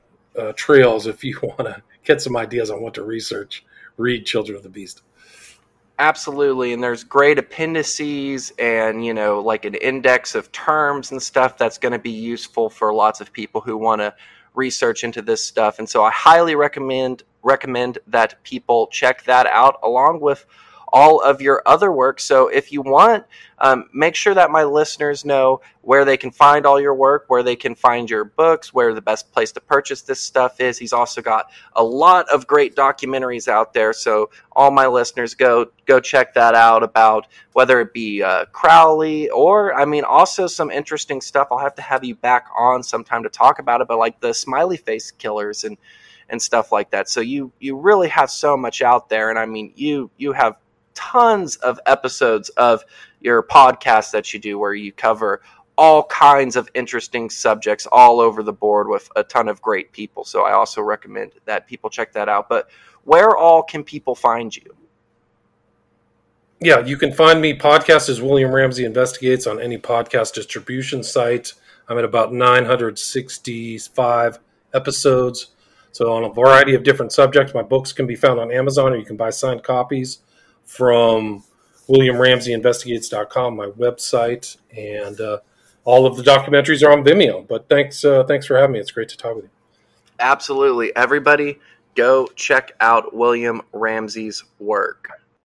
trails if you want to get some ideas on what to research. Read Children of the Beast. Absolutely, and there's great appendices and, you know, like an index of terms and stuff that's going to be useful for lots of people who want to research into this stuff. And so I highly recommend that people check that out along with all of your other work. So if you want, make sure that my listeners know where they can find all your work, where they can find your books, where the best place to purchase this stuff is. He's also got a lot of great documentaries out there. So all my listeners, go check that out, about whether it be Crowley or, I mean, also some interesting stuff. I'll have to have you back on sometime to talk about it, but like the Smiley Face Killers and stuff like that. So you really have so much out there. And I mean, you have tons of episodes of your podcast that you do where you cover all kinds of interesting subjects all over the board with a ton of great people. So I also recommend that people check that out. But where all can people find you? Yeah, you can find me. Podcast is William Ramsey Investigates on any podcast distribution site. I'm at about 965 episodes, so on a variety of different subjects. My books can be found on Amazon, or you can buy signed copies from WilliamRamseyInvestigates.com, my website, and all of the documentaries are on Vimeo. But thanks for having me. It's great to talk with you. Absolutely. Everybody, go check out William Ramsey's work.